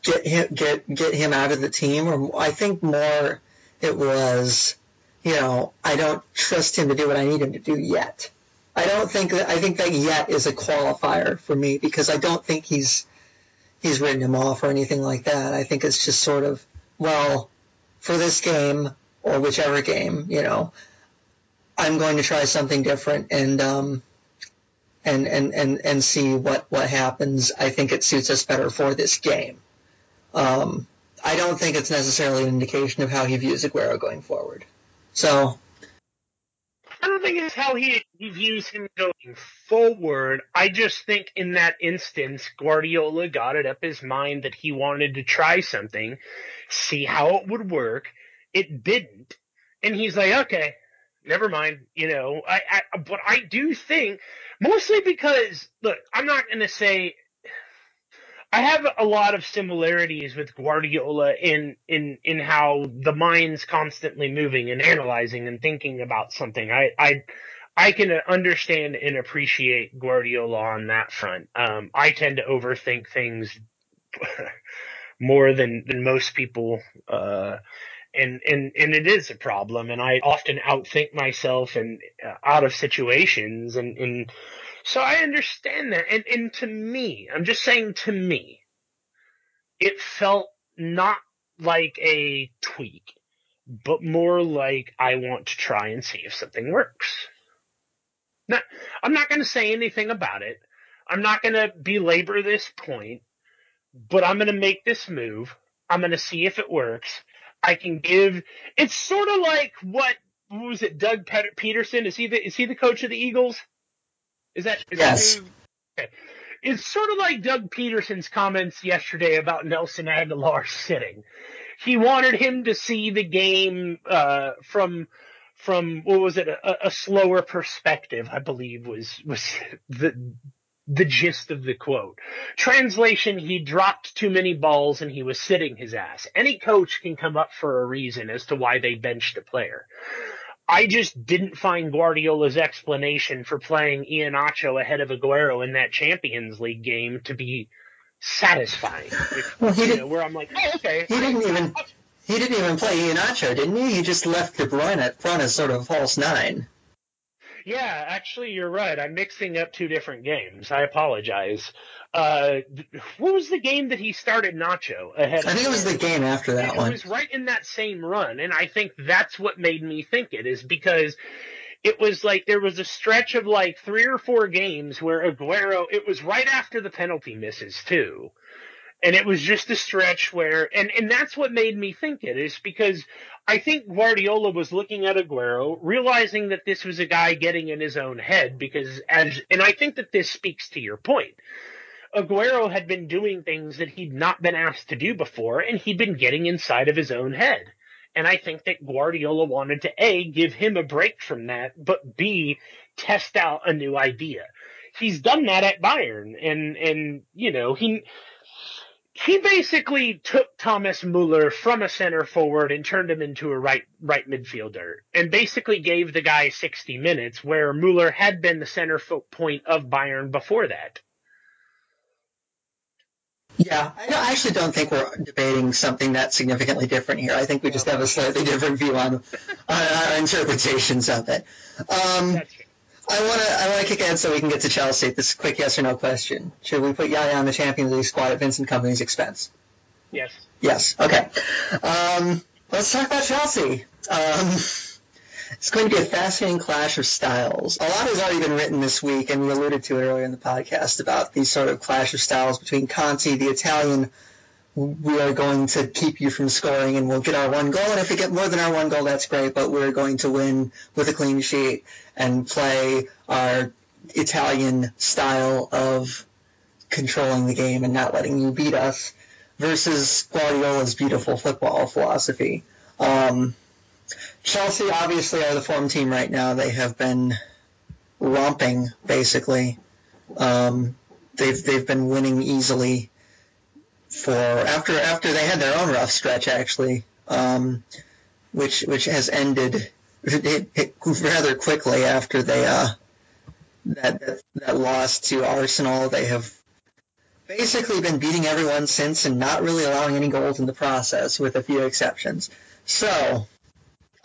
get him, get get him out of the team. Or I think more it was you know, I don't trust him to do what I need him to do yet. I don't think that, I think that yet is a qualifier for me, because I don't think he's he's written him off or anything like that. I think it's just sort of, well, for this game or whichever game, you know, I'm going to try something different and um, and, and, and, and see what, what happens. I think it suits us better for this game. Um, I don't think it's necessarily an indication of how he views Aguero going forward. So I don't think it's how he, he views him going forward. I just think in that instance, Guardiola got it up his mind that he wanted to try something, see how it would work. It didn't. And he's like, okay, never mind. You know, I, I but I do think mostly because, look, I'm not going to say I have a lot of similarities with Guardiola in, in, in how the mind's constantly moving and analyzing and thinking about something. I, I, I can understand and appreciate Guardiola on that front. Um, I tend to overthink things more than, than most people, uh, and, and, and it is a problem. And I often outthink myself and uh, out of situations and, and, so I understand that, and, and to me, I'm just saying to me, it felt not like a tweak, but more like I want to try and see if something works. Now, I'm not going to say anything about it. I'm not going to belabor this point, but I'm going to make this move. I'm going to see if it works. I can give – it's sort of like what – what was it, Doug Peterson? Is he the, is he the coach of the Eagles? Is that is yes? That okay. It's sort of like Doug Peterson's comments yesterday about Nelson Aguilar sitting. He wanted him to see the game uh, from from what was it a, a slower perspective, I believe was was the the gist of the quote. Translation: he dropped too many balls and he was sitting his ass. Any coach can come up for a reason as to why they benched a player. I just didn't find Guardiola's explanation for playing Iheanacho ahead of Aguero in that Champions League game to be satisfying. Well, he you know, where I'm like, oh, okay. He didn't even he didn't even play Iheanacho, didn't he? He just left De Bruyne at front as sort of false nine. Yeah, actually, you're right. I'm mixing up two different games. I apologize. Uh, what was the game that he started Nacho ahead of? I think it was the game after that one. It was right in that same run, and I think that's what made me think it is because it was like there was a stretch of like three or four games where Aguero – it was right after the penalty misses too. And it was just a stretch where – and and that's what made me think it is because I think Guardiola was looking at Aguero, realizing that this was a guy getting in his own head because – as and I think that this speaks to your point. Aguero had been doing things that he'd not been asked to do before, and he'd been getting inside of his own head. And I think that Guardiola wanted to, A, give him a break from that, but, B, test out a new idea. He's done that at Bayern, and, and you know, he – He basically took Thomas Müller from a center forward and turned him into a right right midfielder and basically gave the guy sixty minutes where Müller had been the center point of Bayern before that. Yeah, I actually don't think we're debating something that's significantly different here. I think we just have a slightly different view on, on our interpretations of it. Um, that's true. I want to I want to kick ahead so we can get to Chelsea. This is a quick yes or no question. Should we put Yaya on the Champions League squad at Vincent Kompany's expense? Yes. Yes. Okay. Um, let's talk about Chelsea. Um, it's going to be a fascinating clash of styles. A lot has already been written this week, and we alluded to it earlier in the podcast about these sort of clash of styles between Conte, the Italian. We are going to keep you from scoring, and we'll get our one goal. And if we get more than our one goal, that's great, but we're going to win with a clean sheet and play our Italian style of controlling the game and not letting you beat us versus Guardiola's beautiful football philosophy. Um, Chelsea obviously are the form team right now. They have been romping, basically. Um, they've, they've been winning easily. For after after they had their own rough stretch actually, um, which which has ended it, it rather quickly after they uh, that, that that loss to Arsenal. They have basically been beating everyone since and not really allowing any goals in the process, with a few exceptions. So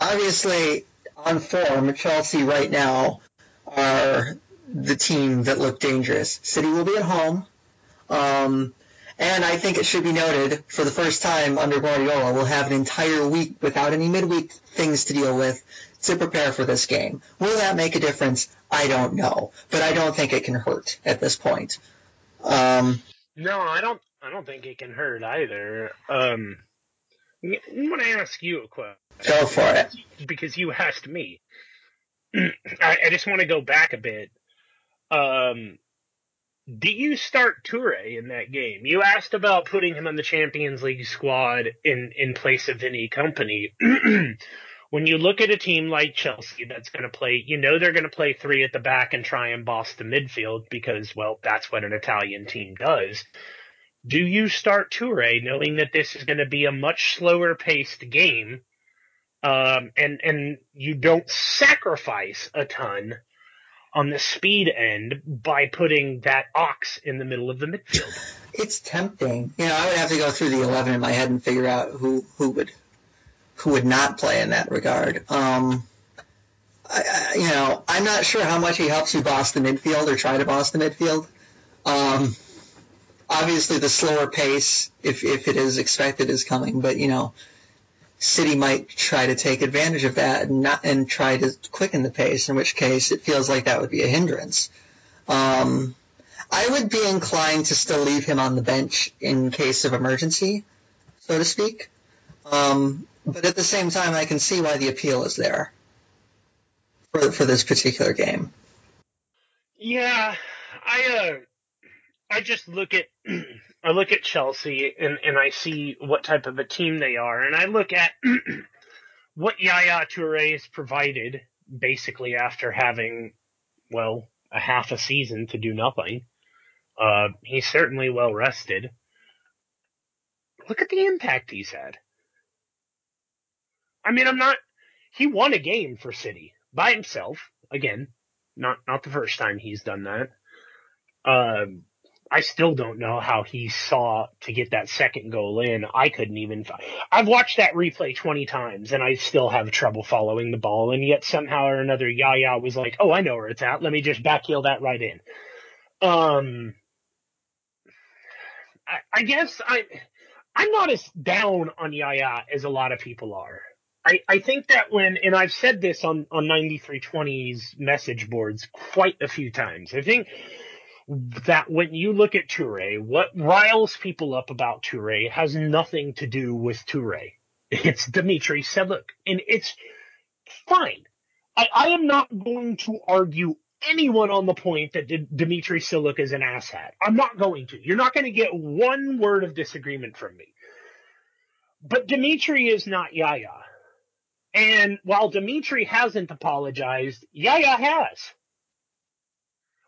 obviously, on form, Chelsea right now are the team that look dangerous. City will be at home. Um, and I think it should be noted, for the first time under Guardiola, we'll have an entire week without any midweek things to deal with to prepare for this game. Will that make a difference? I don't know. But I don't think it can hurt at this point. Um, no, I don't I don't think it can hurt either. Um, I want to ask you a question. Go for it. Because you asked me. I, I just want to go back a bit. Um, do you start Touré in that game? You asked about putting him on the Champions League squad in, in place of Vinny Kompany. When you look at a team like Chelsea that's going to play, you know they're going to play three at the back and try and boss the midfield because, well, that's what an Italian team does. Do you start Touré knowing that this is going to be a much slower-paced game? Um, and, and you don't sacrifice a ton on the speed end by putting that ox in the middle of the midfield. It's tempting. You know, I would have to go through the eleven in my head and figure out who, who would who would not play in that regard. Um, I, I, you know, I'm not sure how much he helps you boss the midfield or try to boss the midfield. Um, obviously, the slower pace, if, if it is expected, is coming. But, you know, City might try to take advantage of that and not, and try to quicken the pace, in which case it feels like that would be a hindrance. Um, I would be inclined to still leave him on the bench in case of emergency, so to speak. Um, but at the same time, I can see why the appeal is there for for this particular game. Yeah, I uh, I just look at. I look at Chelsea and, and I see what type of a team they are. And I look at what Yaya Touré has provided, basically, after having, well, a half a season to do nothing. Uh, he's certainly well-rested. Look at the impact he's had. I mean, I'm not... He won a game for City by himself. Again, not, not the first time he's done that. Um... I still don't know how he saw to get that second goal in. I couldn't even – I've watched that replay twenty times, and I still have trouble following the ball, and yet somehow or another Yaya was like, oh, I know where it's at. Let me just backheel that right in. Um, I, I guess I, I'm not as down on Yaya as a lot of people are. I, I think that when – and I've said this on, on ninety-three twenty's message boards quite a few times. I think – that when you look at Touré, what riles people up about Touré has nothing to do with Touré. It's Dimitri Seluk, and it's fine. I, I am not going to argue anyone on the point that D- Dimitri Seluk is an asshat. I'm not going to. You're not going to get one word of disagreement from me. But Dimitri is not Yaya. And while Dimitri hasn't apologized, Yaya has.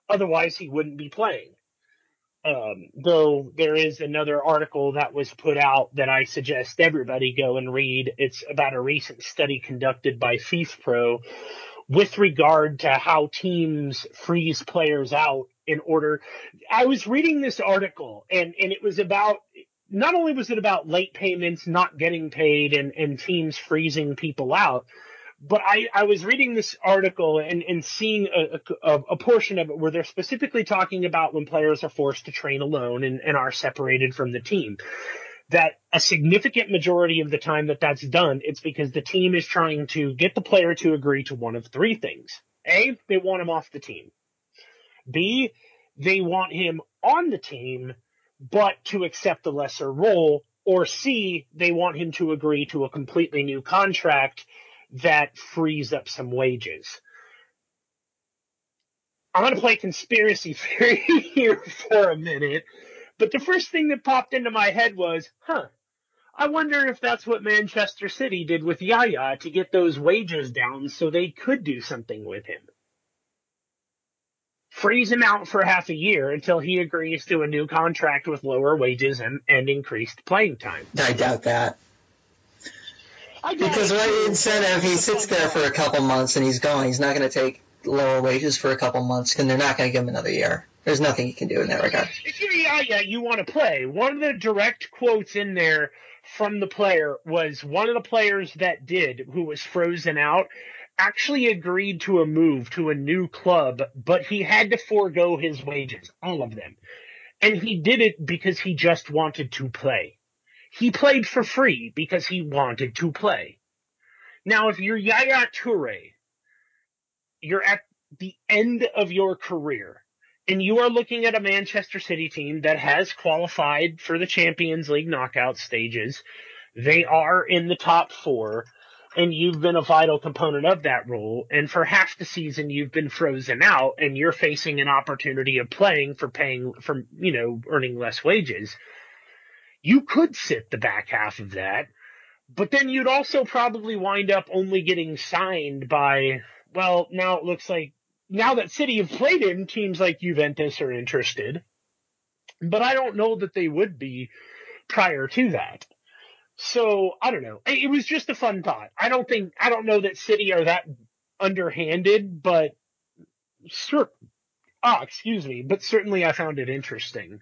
Otherwise, he wouldn't be playing. Um, though there is another article that was put out that I suggest everybody go and read. It's about a recent study conducted by FIFPro with regard to how teams freeze players out in order. I was reading this article, and, and it was about – not only was it about late payments, not getting paid, and, and teams freezing people out – but I, I was reading this article and, and seeing a, a, a portion of it where they're specifically talking about when players are forced to train alone and, and are separated from the team, that a significant majority of the time that that's done, it's because the team is trying to get the player to agree to one of three things. A, they want him off the team. B, they want him on the team, but to accept a lesser role. Or C, they want him to agree to a completely new contract that frees up some wages. I'm going to play conspiracy theory here for a minute, but the first thing that popped into my head was, huh, I wonder if that's what Manchester City did with Yaya to get those wages down so they could do something with him. Freeze him out for half a year until he agrees to a new contract with lower wages and, and increased playing time. I doubt that. Because what incentive? He sits there for a couple months and he's gone. He's not going to take lower wages for a couple months, and they're not going to give him another year. There's nothing you can do in that regard. If you're Yaya, you want to play. One of the direct quotes in there from the player was one of the players that did, who was frozen out, actually agreed to a move to a new club, but he had to forego his wages, all of them. And he did it because he just wanted to play. He played for free because he wanted to play. Now, if you're Yaya Touré, you're at the end of your career, and you are looking at a Manchester City team that has qualified for the Champions League knockout stages. They are in the top four, and you've been a vital component of that role. And for half the season, you've been frozen out, and you're facing an opportunity of playing for paying for, you know, earning less wages. You could sit the back half of that, but then you'd also probably wind up only getting signed by, well, now it looks like, now that City have played him, teams like Juventus are interested. But I don't know that they would be prior to that. So, I don't know. It was just a fun thought. I don't think, I don't know that City are that underhanded, but cert- ah, excuse me, but certainly I found it interesting.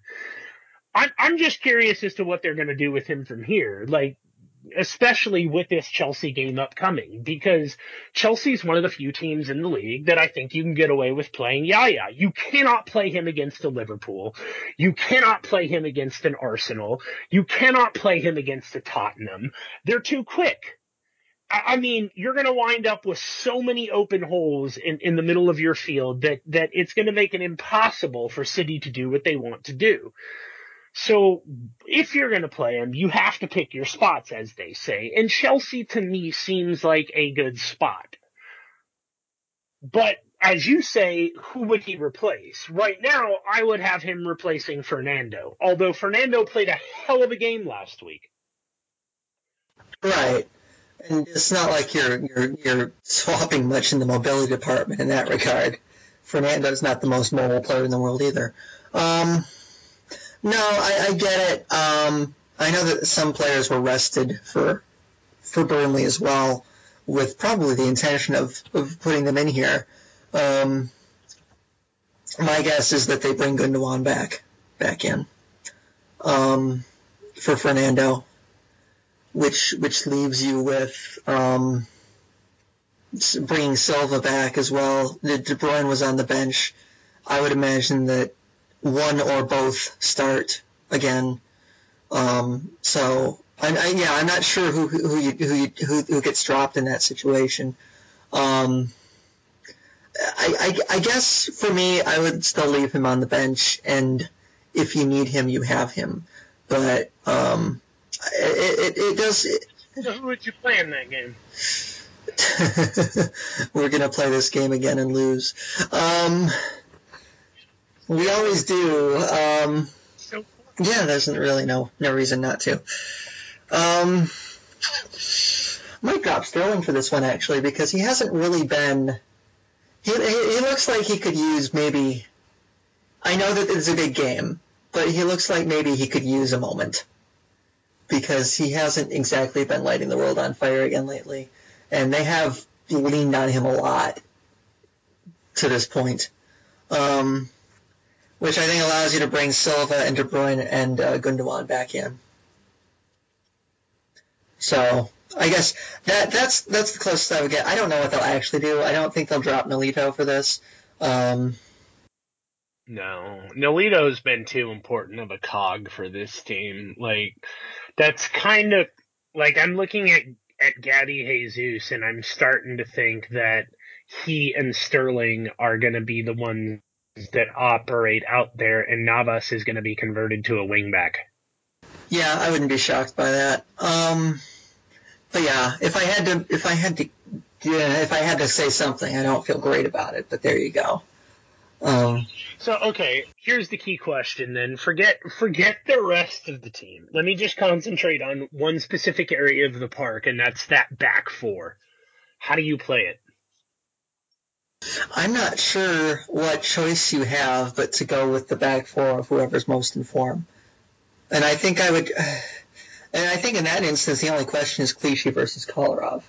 I'm, I'm just curious as to what they're going to do with him from here. Like, especially with this Chelsea game upcoming, because Chelsea's one of the few teams in the league that I think you can get away with playing Yaya. You cannot play him against a Liverpool. You cannot play him against an Arsenal. You cannot play him against a Tottenham. They're too quick. I mean, you're going to wind up with so many open holes in, in the middle of your field that, that it's going to make it impossible for City to do what they want to do. So if you're going to play him, you have to pick your spots, as they say. And Chelsea, to me, seems like a good spot. But as you say, who would he replace? Right now, I would have him replacing Fernando, although Fernando played a hell of a game last week. Right. And it's not like you're you're, you're swapping much in the mobility department in that regard. Fernando's not the most mobile player in the world either. Um... No, I, I get it. Um, I know that some players were rested for for Burnley as well, with probably the intention of, of putting them in here. Um, my guess is that they bring Gundogan back back in um, for Fernando, which which leaves you with um, bringing Silva back as well. De Bruyne was on the bench. I would imagine that one or both start again. Um, so, I, I, yeah, I'm not sure who who you, who, you, who who gets dropped in that situation. Um, I, I, I guess for me, I would still leave him on the bench, and if you need him, you have him. But um, it, it, it does... It, so who would you play in that game? We're going to play this game again and lose. Um... We always do. Um, yeah, there's really no no reason not to. Um, might drop Sterling for this one, actually, because he hasn't really been... He, he, he looks like he could use maybe... I know that it's a big game, but he looks like maybe he could use a moment, because he hasn't exactly been lighting the world on fire again lately, and they have leaned on him a lot to this point. Um... Which I think allows you to bring Silva and De Bruyne and uh, Gundogan back in. So I guess that that's that's the closest I would get. I don't know what they'll actually do. I don't think they'll drop Nolito for this. Um, no, Nolito's been too important of a cog for this team. Like, that's kind of like I'm looking at at Gabby Jesus, and I'm starting to think that he and Sterling are going to be the ones that operate out there, and Navas is going to be converted to a wingback. Yeah, I wouldn't be shocked by that. Um, but yeah, if I had to, if I had to, yeah, if I had to say something, I don't feel great about it. But there you go. Um, so okay, here's the key question. Then forget forget the rest of the team. Let me just concentrate on one specific area of the park, and that's that back four. How do you play it? I'm not sure what choice you have but to go with the back four of whoever's most in form. And I think I would... And I think in that instance, the only question is Clichy versus Kolarov.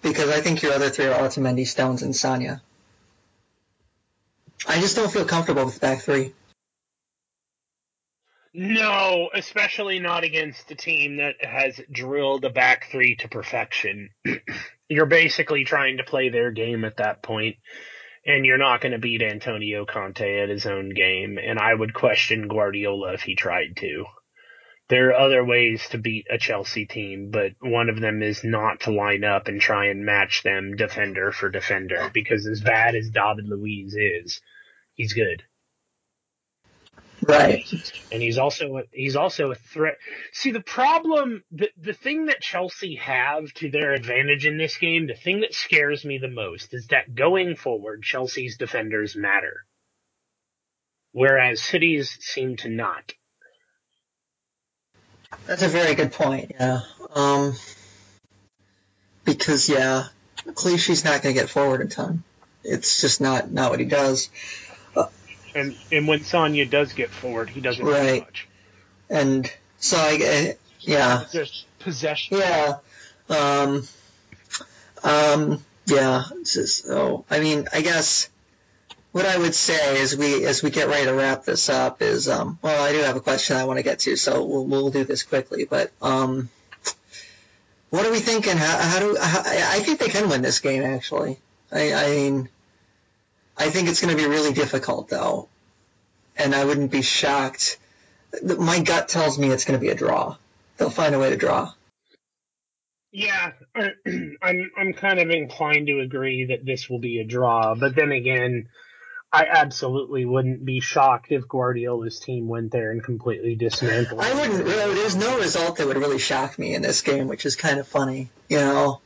Because I think your other three are Otamendi, Stones, and Sanya. I just don't feel comfortable with the back three. No, especially not against a team that has drilled a back three to perfection. You're basically trying to play their game at that point, and you're not going to beat Antonio Conte at his own game, and I would question Guardiola if he tried to. There are other ways to beat a Chelsea team, but one of them is not to line up and try and match them defender for defender, because as bad as David Luiz is, he's good. Right. And he's also a, he's also a threat. See, the problem, the, the thing that Chelsea have to their advantage in this game, the thing that scares me the most is that going forward, Chelsea's defenders matter, whereas City's seem to not. That's a very good point, yeah. Um, because, yeah, Clichy's not going to get forward a ton. It's just not, not what he does. And and when Sonya does get forward, he doesn't right. do much. And so I, uh, yeah, there's possession. Yeah, um, um, yeah. Just, oh, I mean, I guess what I would say as we as we get ready to wrap this up is, um, well, I do have a question I want to get to, so we'll we'll do this quickly. But um, what are we thinking? How, how do how, I think they can win this game? Actually, I, I mean. I think it's going to be really difficult, though, and I wouldn't be shocked. My gut tells me it's going to be a draw. They'll find a way to draw. Yeah, I'm I'm kind of inclined to agree that this will be a draw, but then again, I absolutely wouldn't be shocked if Guardiola's team went there and completely dismantled. I wouldn't. There's no result that would really shock me in this game, which is kind of funny, you know.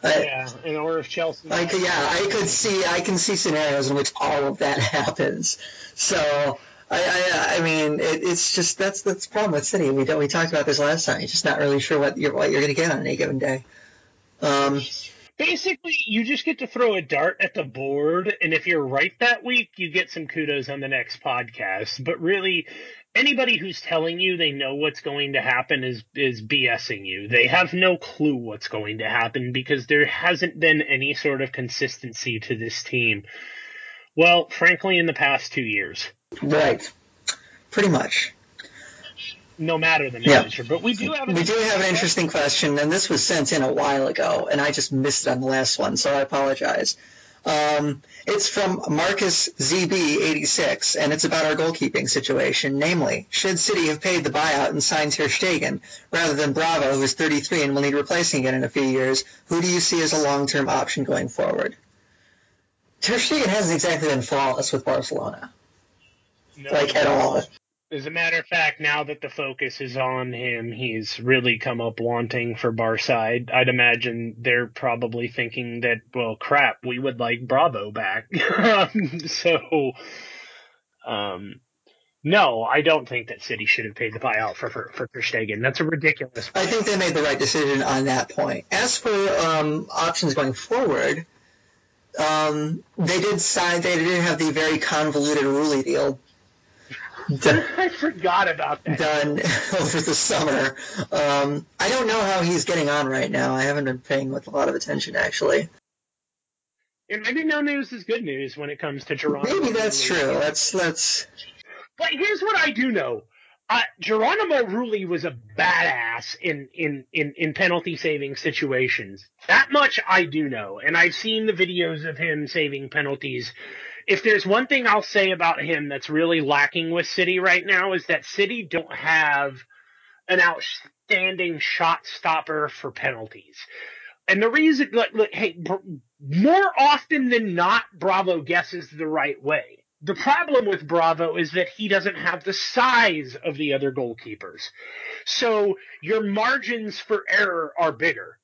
I, yeah, in order of Chelsea. I could, yeah, I could see. I can see scenarios in which all of that happens. So I, I, I mean, it, it's just that's that's the problem with City. We we talked about this last time. You're just not really sure what you're what you're going to get on any given day. Um, Basically, you just get to throw a dart at the board, and if you're right that week, you get some kudos on the next podcast. But really, anybody who's telling you they know what's going to happen is is BSing you. They have no clue what's going to happen because there hasn't been any sort of consistency to this team. Well, frankly, in the past two years. Right. Pretty much. No matter the manager, yeah. But we do have an we do have an interesting question, and this was sent in a while ago, and I just missed it on the last one, so I apologize. Um, it's from Marcus Z B eighty-six, and it's about our goalkeeping situation. Namely, should City have paid the buyout and signed Ter Stegen rather than Bravo, who is thirty-three and will need replacing again in a few years? Who do you see as a long-term option going forward? Ter Stegen hasn't exactly been flawless with Barcelona, no, like at all. As a matter of fact, now that the focus is on him, he's really come up wanting for Barside. I'd imagine they're probably thinking that, well, crap, we would like Bravo back. so, um, no, I don't think that City should have paid the buyout for for, for Ter Stegen. That's a ridiculous point. I think they made the right decision on that point. As for um, options going forward, um, they did sign. They did have the very convoluted Rulli deal. Done, I forgot about that. Done over the summer. Um, I don't know how he's getting on right now. I haven't been paying with a lot of attention, actually. And maybe no news is good news when it comes to Geronimo. Maybe that's Rulli. True. That's that's. But here's what I do know: uh, Geronimo Rulli was a badass in in in, in penalty saving situations. That much I do know, and I've seen the videos of him saving penalties. If there's one thing I'll say about him that's really lacking with City right now is that City don't have an outstanding shot stopper for penalties. And the reason, look, look, hey, more often than not, Bravo guesses the right way. The problem with Bravo is that he doesn't have the size of the other goalkeepers. So your margins for error are bigger.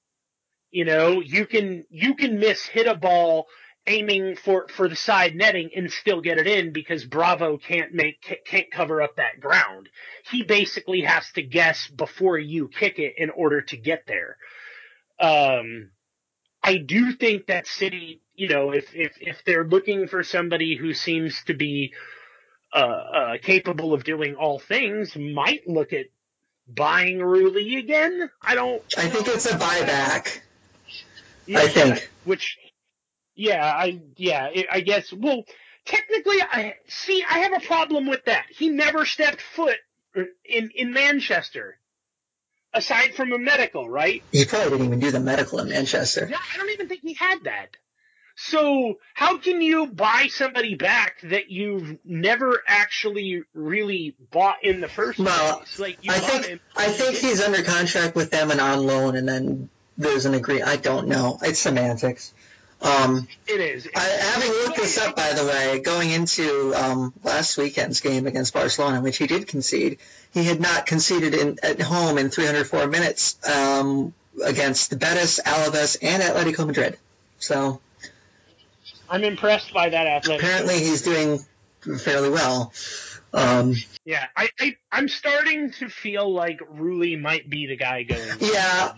You know, you can, you can miss hit a ball aiming for, for the side netting and still get it in because Bravo can't make can't cover up that ground. He basically has to guess before you kick it in order to get there. Um, I do think that City, you know, if if if they're looking for somebody who seems to be uh, uh, capable of doing all things, might look at buying Rulli again. I don't. I think it's a buyback. Yeah, I think which. Yeah, I yeah, I guess. Well, technically, I see. I have a problem with that. He never stepped foot in in Manchester. Aside from a medical, right? He probably didn't even do the medical in Manchester. Yeah, I don't even think he had that. So how can you buy somebody back that you've never actually really bought in the first well, place? Like you I think him. I think he's under contract with them and on loan, and then there's an agreement. I don't know. It's semantics. Um, it is. I, having looked this up, by the way, going into um, last weekend's game against Barcelona, which he did concede, he had not conceded in, at home in three hundred four minutes um, against Betis, Alaves, and Atletico Madrid. So I'm impressed by that athletic. Apparently he's doing fairly well. Um, yeah, I, I, I'm starting to feel like Rulli might be the guy going. Yeah.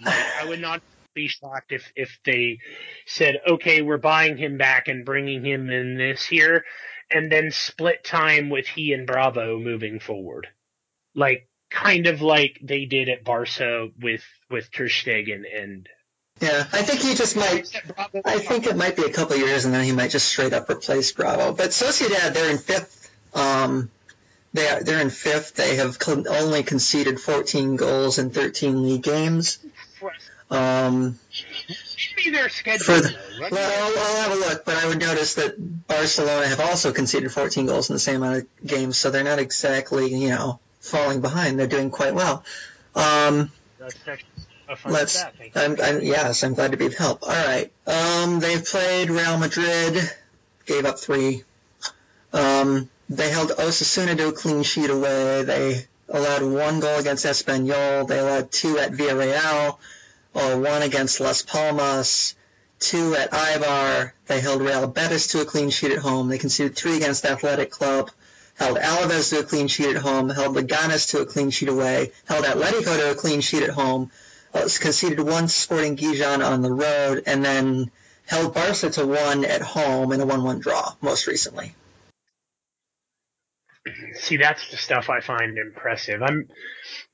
I would not be shocked if, if they said, okay, we're buying him back and bringing him in this year, and then split time with he and Bravo moving forward. Like, kind of like they did at Barca with, with Ter Stegen and... Yeah, I think he just might, I think it might be a couple of years and then he might just straight up replace Bravo. But Sociedad, they're in fifth. Um, they are, they're in fifth. They have con- only conceded fourteen goals in thirteen league games. Um, Maybe their schedule. For the, well, I'll, I'll have a look, but I would notice that Barcelona have also conceded fourteen goals in the same amount of games, so they're not exactly, you know, falling behind. They're doing quite well. Um, let's. I'm, I'm, yes, I'm glad to be of help. All right. Um, they've played Real Madrid, gave up three. Um, they held Osasuna to a clean sheet away. They allowed one goal against Espanyol. They allowed two at Villarreal. Oh, one against Las Palmas, two at Eibar. They held Real Betis to a clean sheet at home. They conceded three against Athletic Club, held Alaves to a clean sheet at home, held Leganes to a clean sheet away, held Atletico to a clean sheet at home, conceded one Sporting Gijon on the road, and then held Barca to one at home in a one one draw most recently. See, that's the stuff I find impressive. I'm,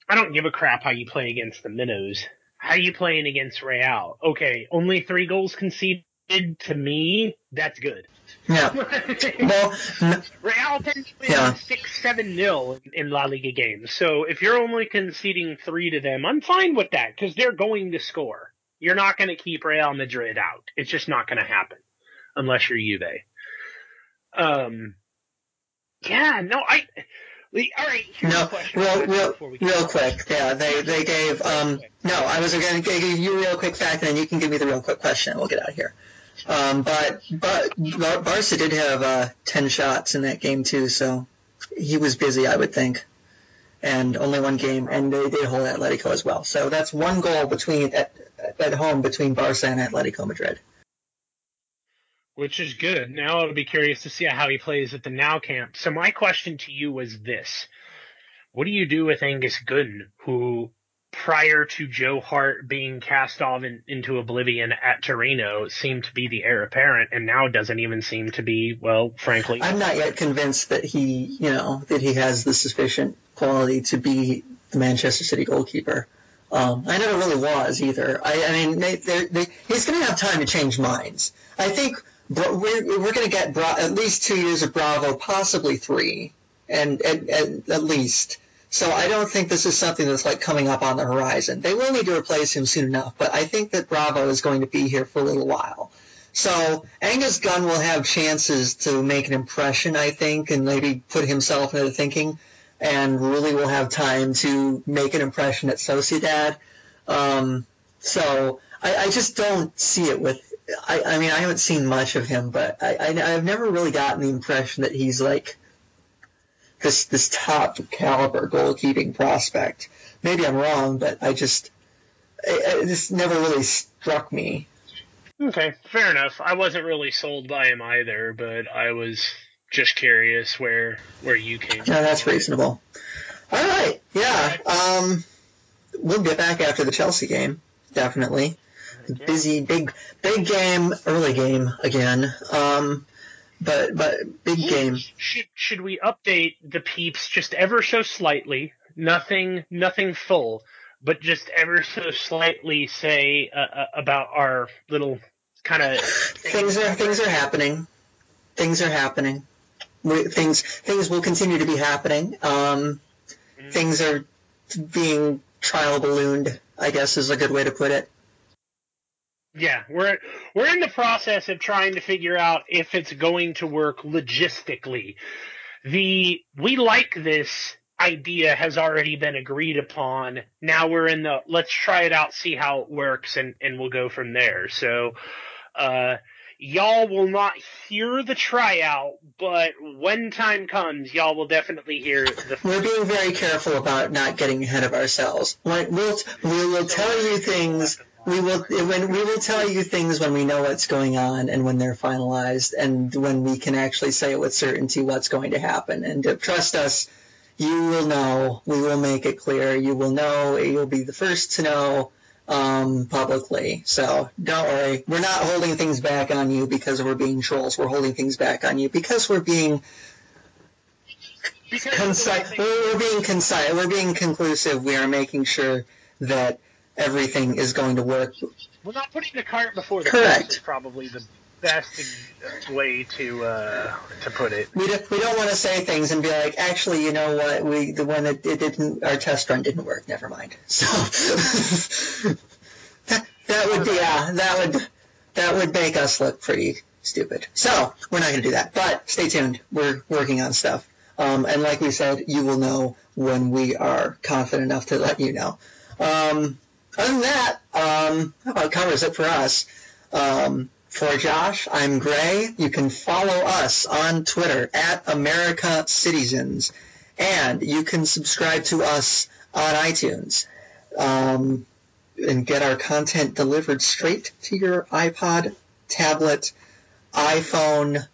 I don't give a crap how you play against the minnows. How are you playing against Real? Okay, only three goals conceded to me. That's good. Yeah. Well, no. Real tends to win yeah. six, seven nil in La Liga games. So if you're only conceding three to them, I'm fine with that because they're going to score. You're not going to keep Real Madrid out. It's just not going to happen unless you're Juve. Um. Yeah. No. I. All right, no, real, real, real quick. Yeah, they, they gave. Um, no, I was going to give you a real quick fact, and then you can give me the real quick question, and we'll get out of here. Um, but but Bar- Barca did have uh, ten shots in that game too, so he was busy, I would think, and only one game, and they did hold Atletico as well. So that's one goal between at, at home between Barca and Atletico Madrid. Which is good. Now I'll be curious to see how he plays at the Now camp. So my question to you was this. What do you do with Angus Gooden, who prior to Joe Hart being cast off in, into oblivion at Torino seemed to be the heir apparent and now doesn't even seem to be, well, frankly. I'm not yet convinced that he, you know, that he has the sufficient quality to be the Manchester City goalkeeper. Um, I never really was either. I, I mean, they, they, they, he's going to have time to change minds. I think... But we're we're going to get Bra- at least two years of Bravo, possibly three, and, and, and at least. So I don't think this is something that's like coming up on the horizon. They will need to replace him soon enough, but I think that Bravo is going to be here for a little while. So Angus Gunn will have chances to make an impression, I think, and maybe put himself into thinking, and really will have time to make an impression at Sociedad. Um, so I, I just don't see it with. I, I mean, I haven't seen much of him, but I, I, I've never really gotten the impression that he's like this this top caliber goalkeeping prospect. Maybe I'm wrong, but I just it, it just never really struck me. Okay, fair enough. I wasn't really sold by him either, but I was just curious where where you came from. No, that's reasonable. All right, yeah. All right. Um, we'll get back after the Chelsea game, definitely. Busy, big, big game, early game again. Um, but but big game. Should should we update the peeps just ever so slightly? Nothing, nothing full, but just ever so slightly say uh, about our little kind of things are things are happening. Things are happening. We, things things will continue to be happening. Um, things are being trial ballooned, I guess is a good way to put it. Yeah, we're we're in the process of trying to figure out if it's going to work logistically. The we like this idea has already been agreed upon. Now we're in the let's try it out, see how it works, and, and we'll go from there. So uh, y'all will not hear the tryout, but when time comes, y'all will definitely hear the... We're being very careful about not getting ahead of ourselves. We'll, we'll, we will tell you things... We will when we will tell you things when we know what's going on and when they're finalized and when we can actually say with certainty what's going to happen. And to trust us, you will know. We will make it clear. You will know. You'll be the first to know um, publicly. So don't worry. We're not holding things back on you because we're being trolls. We're holding things back on you because we're being because concise. We're being concise. We're being conclusive. We are making sure that everything is going to work. We're not putting the cart before the horse is probably the best way to uh, to put it. We don't, we don't want to say things and be like, actually, you know what? We the one that it didn't, our test run didn't work. Never mind. So that, that would be yeah, that would that would make us look pretty stupid. So we're not going to do that. But stay tuned. We're working on stuff. Um, and like we said, you will know when we are confident enough to let you know. Um, Other than that, um, that covers it for us. Um, for Josh, I'm Gray. You can follow us on Twitter at America Citizens, and you can subscribe to us on iTunes um, and get our content delivered straight to your iPod, tablet, iPhone,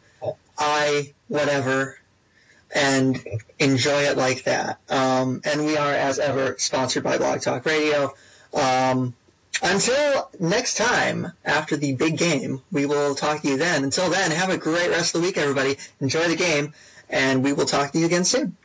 i whatever, and enjoy it like that. Um, and we are, as ever, sponsored by Blog Talk Radio. Um, until next time, after the big game, we will talk to you then. Until then, have a great rest of the week, everybody. Enjoy the game, and we will talk to you again soon.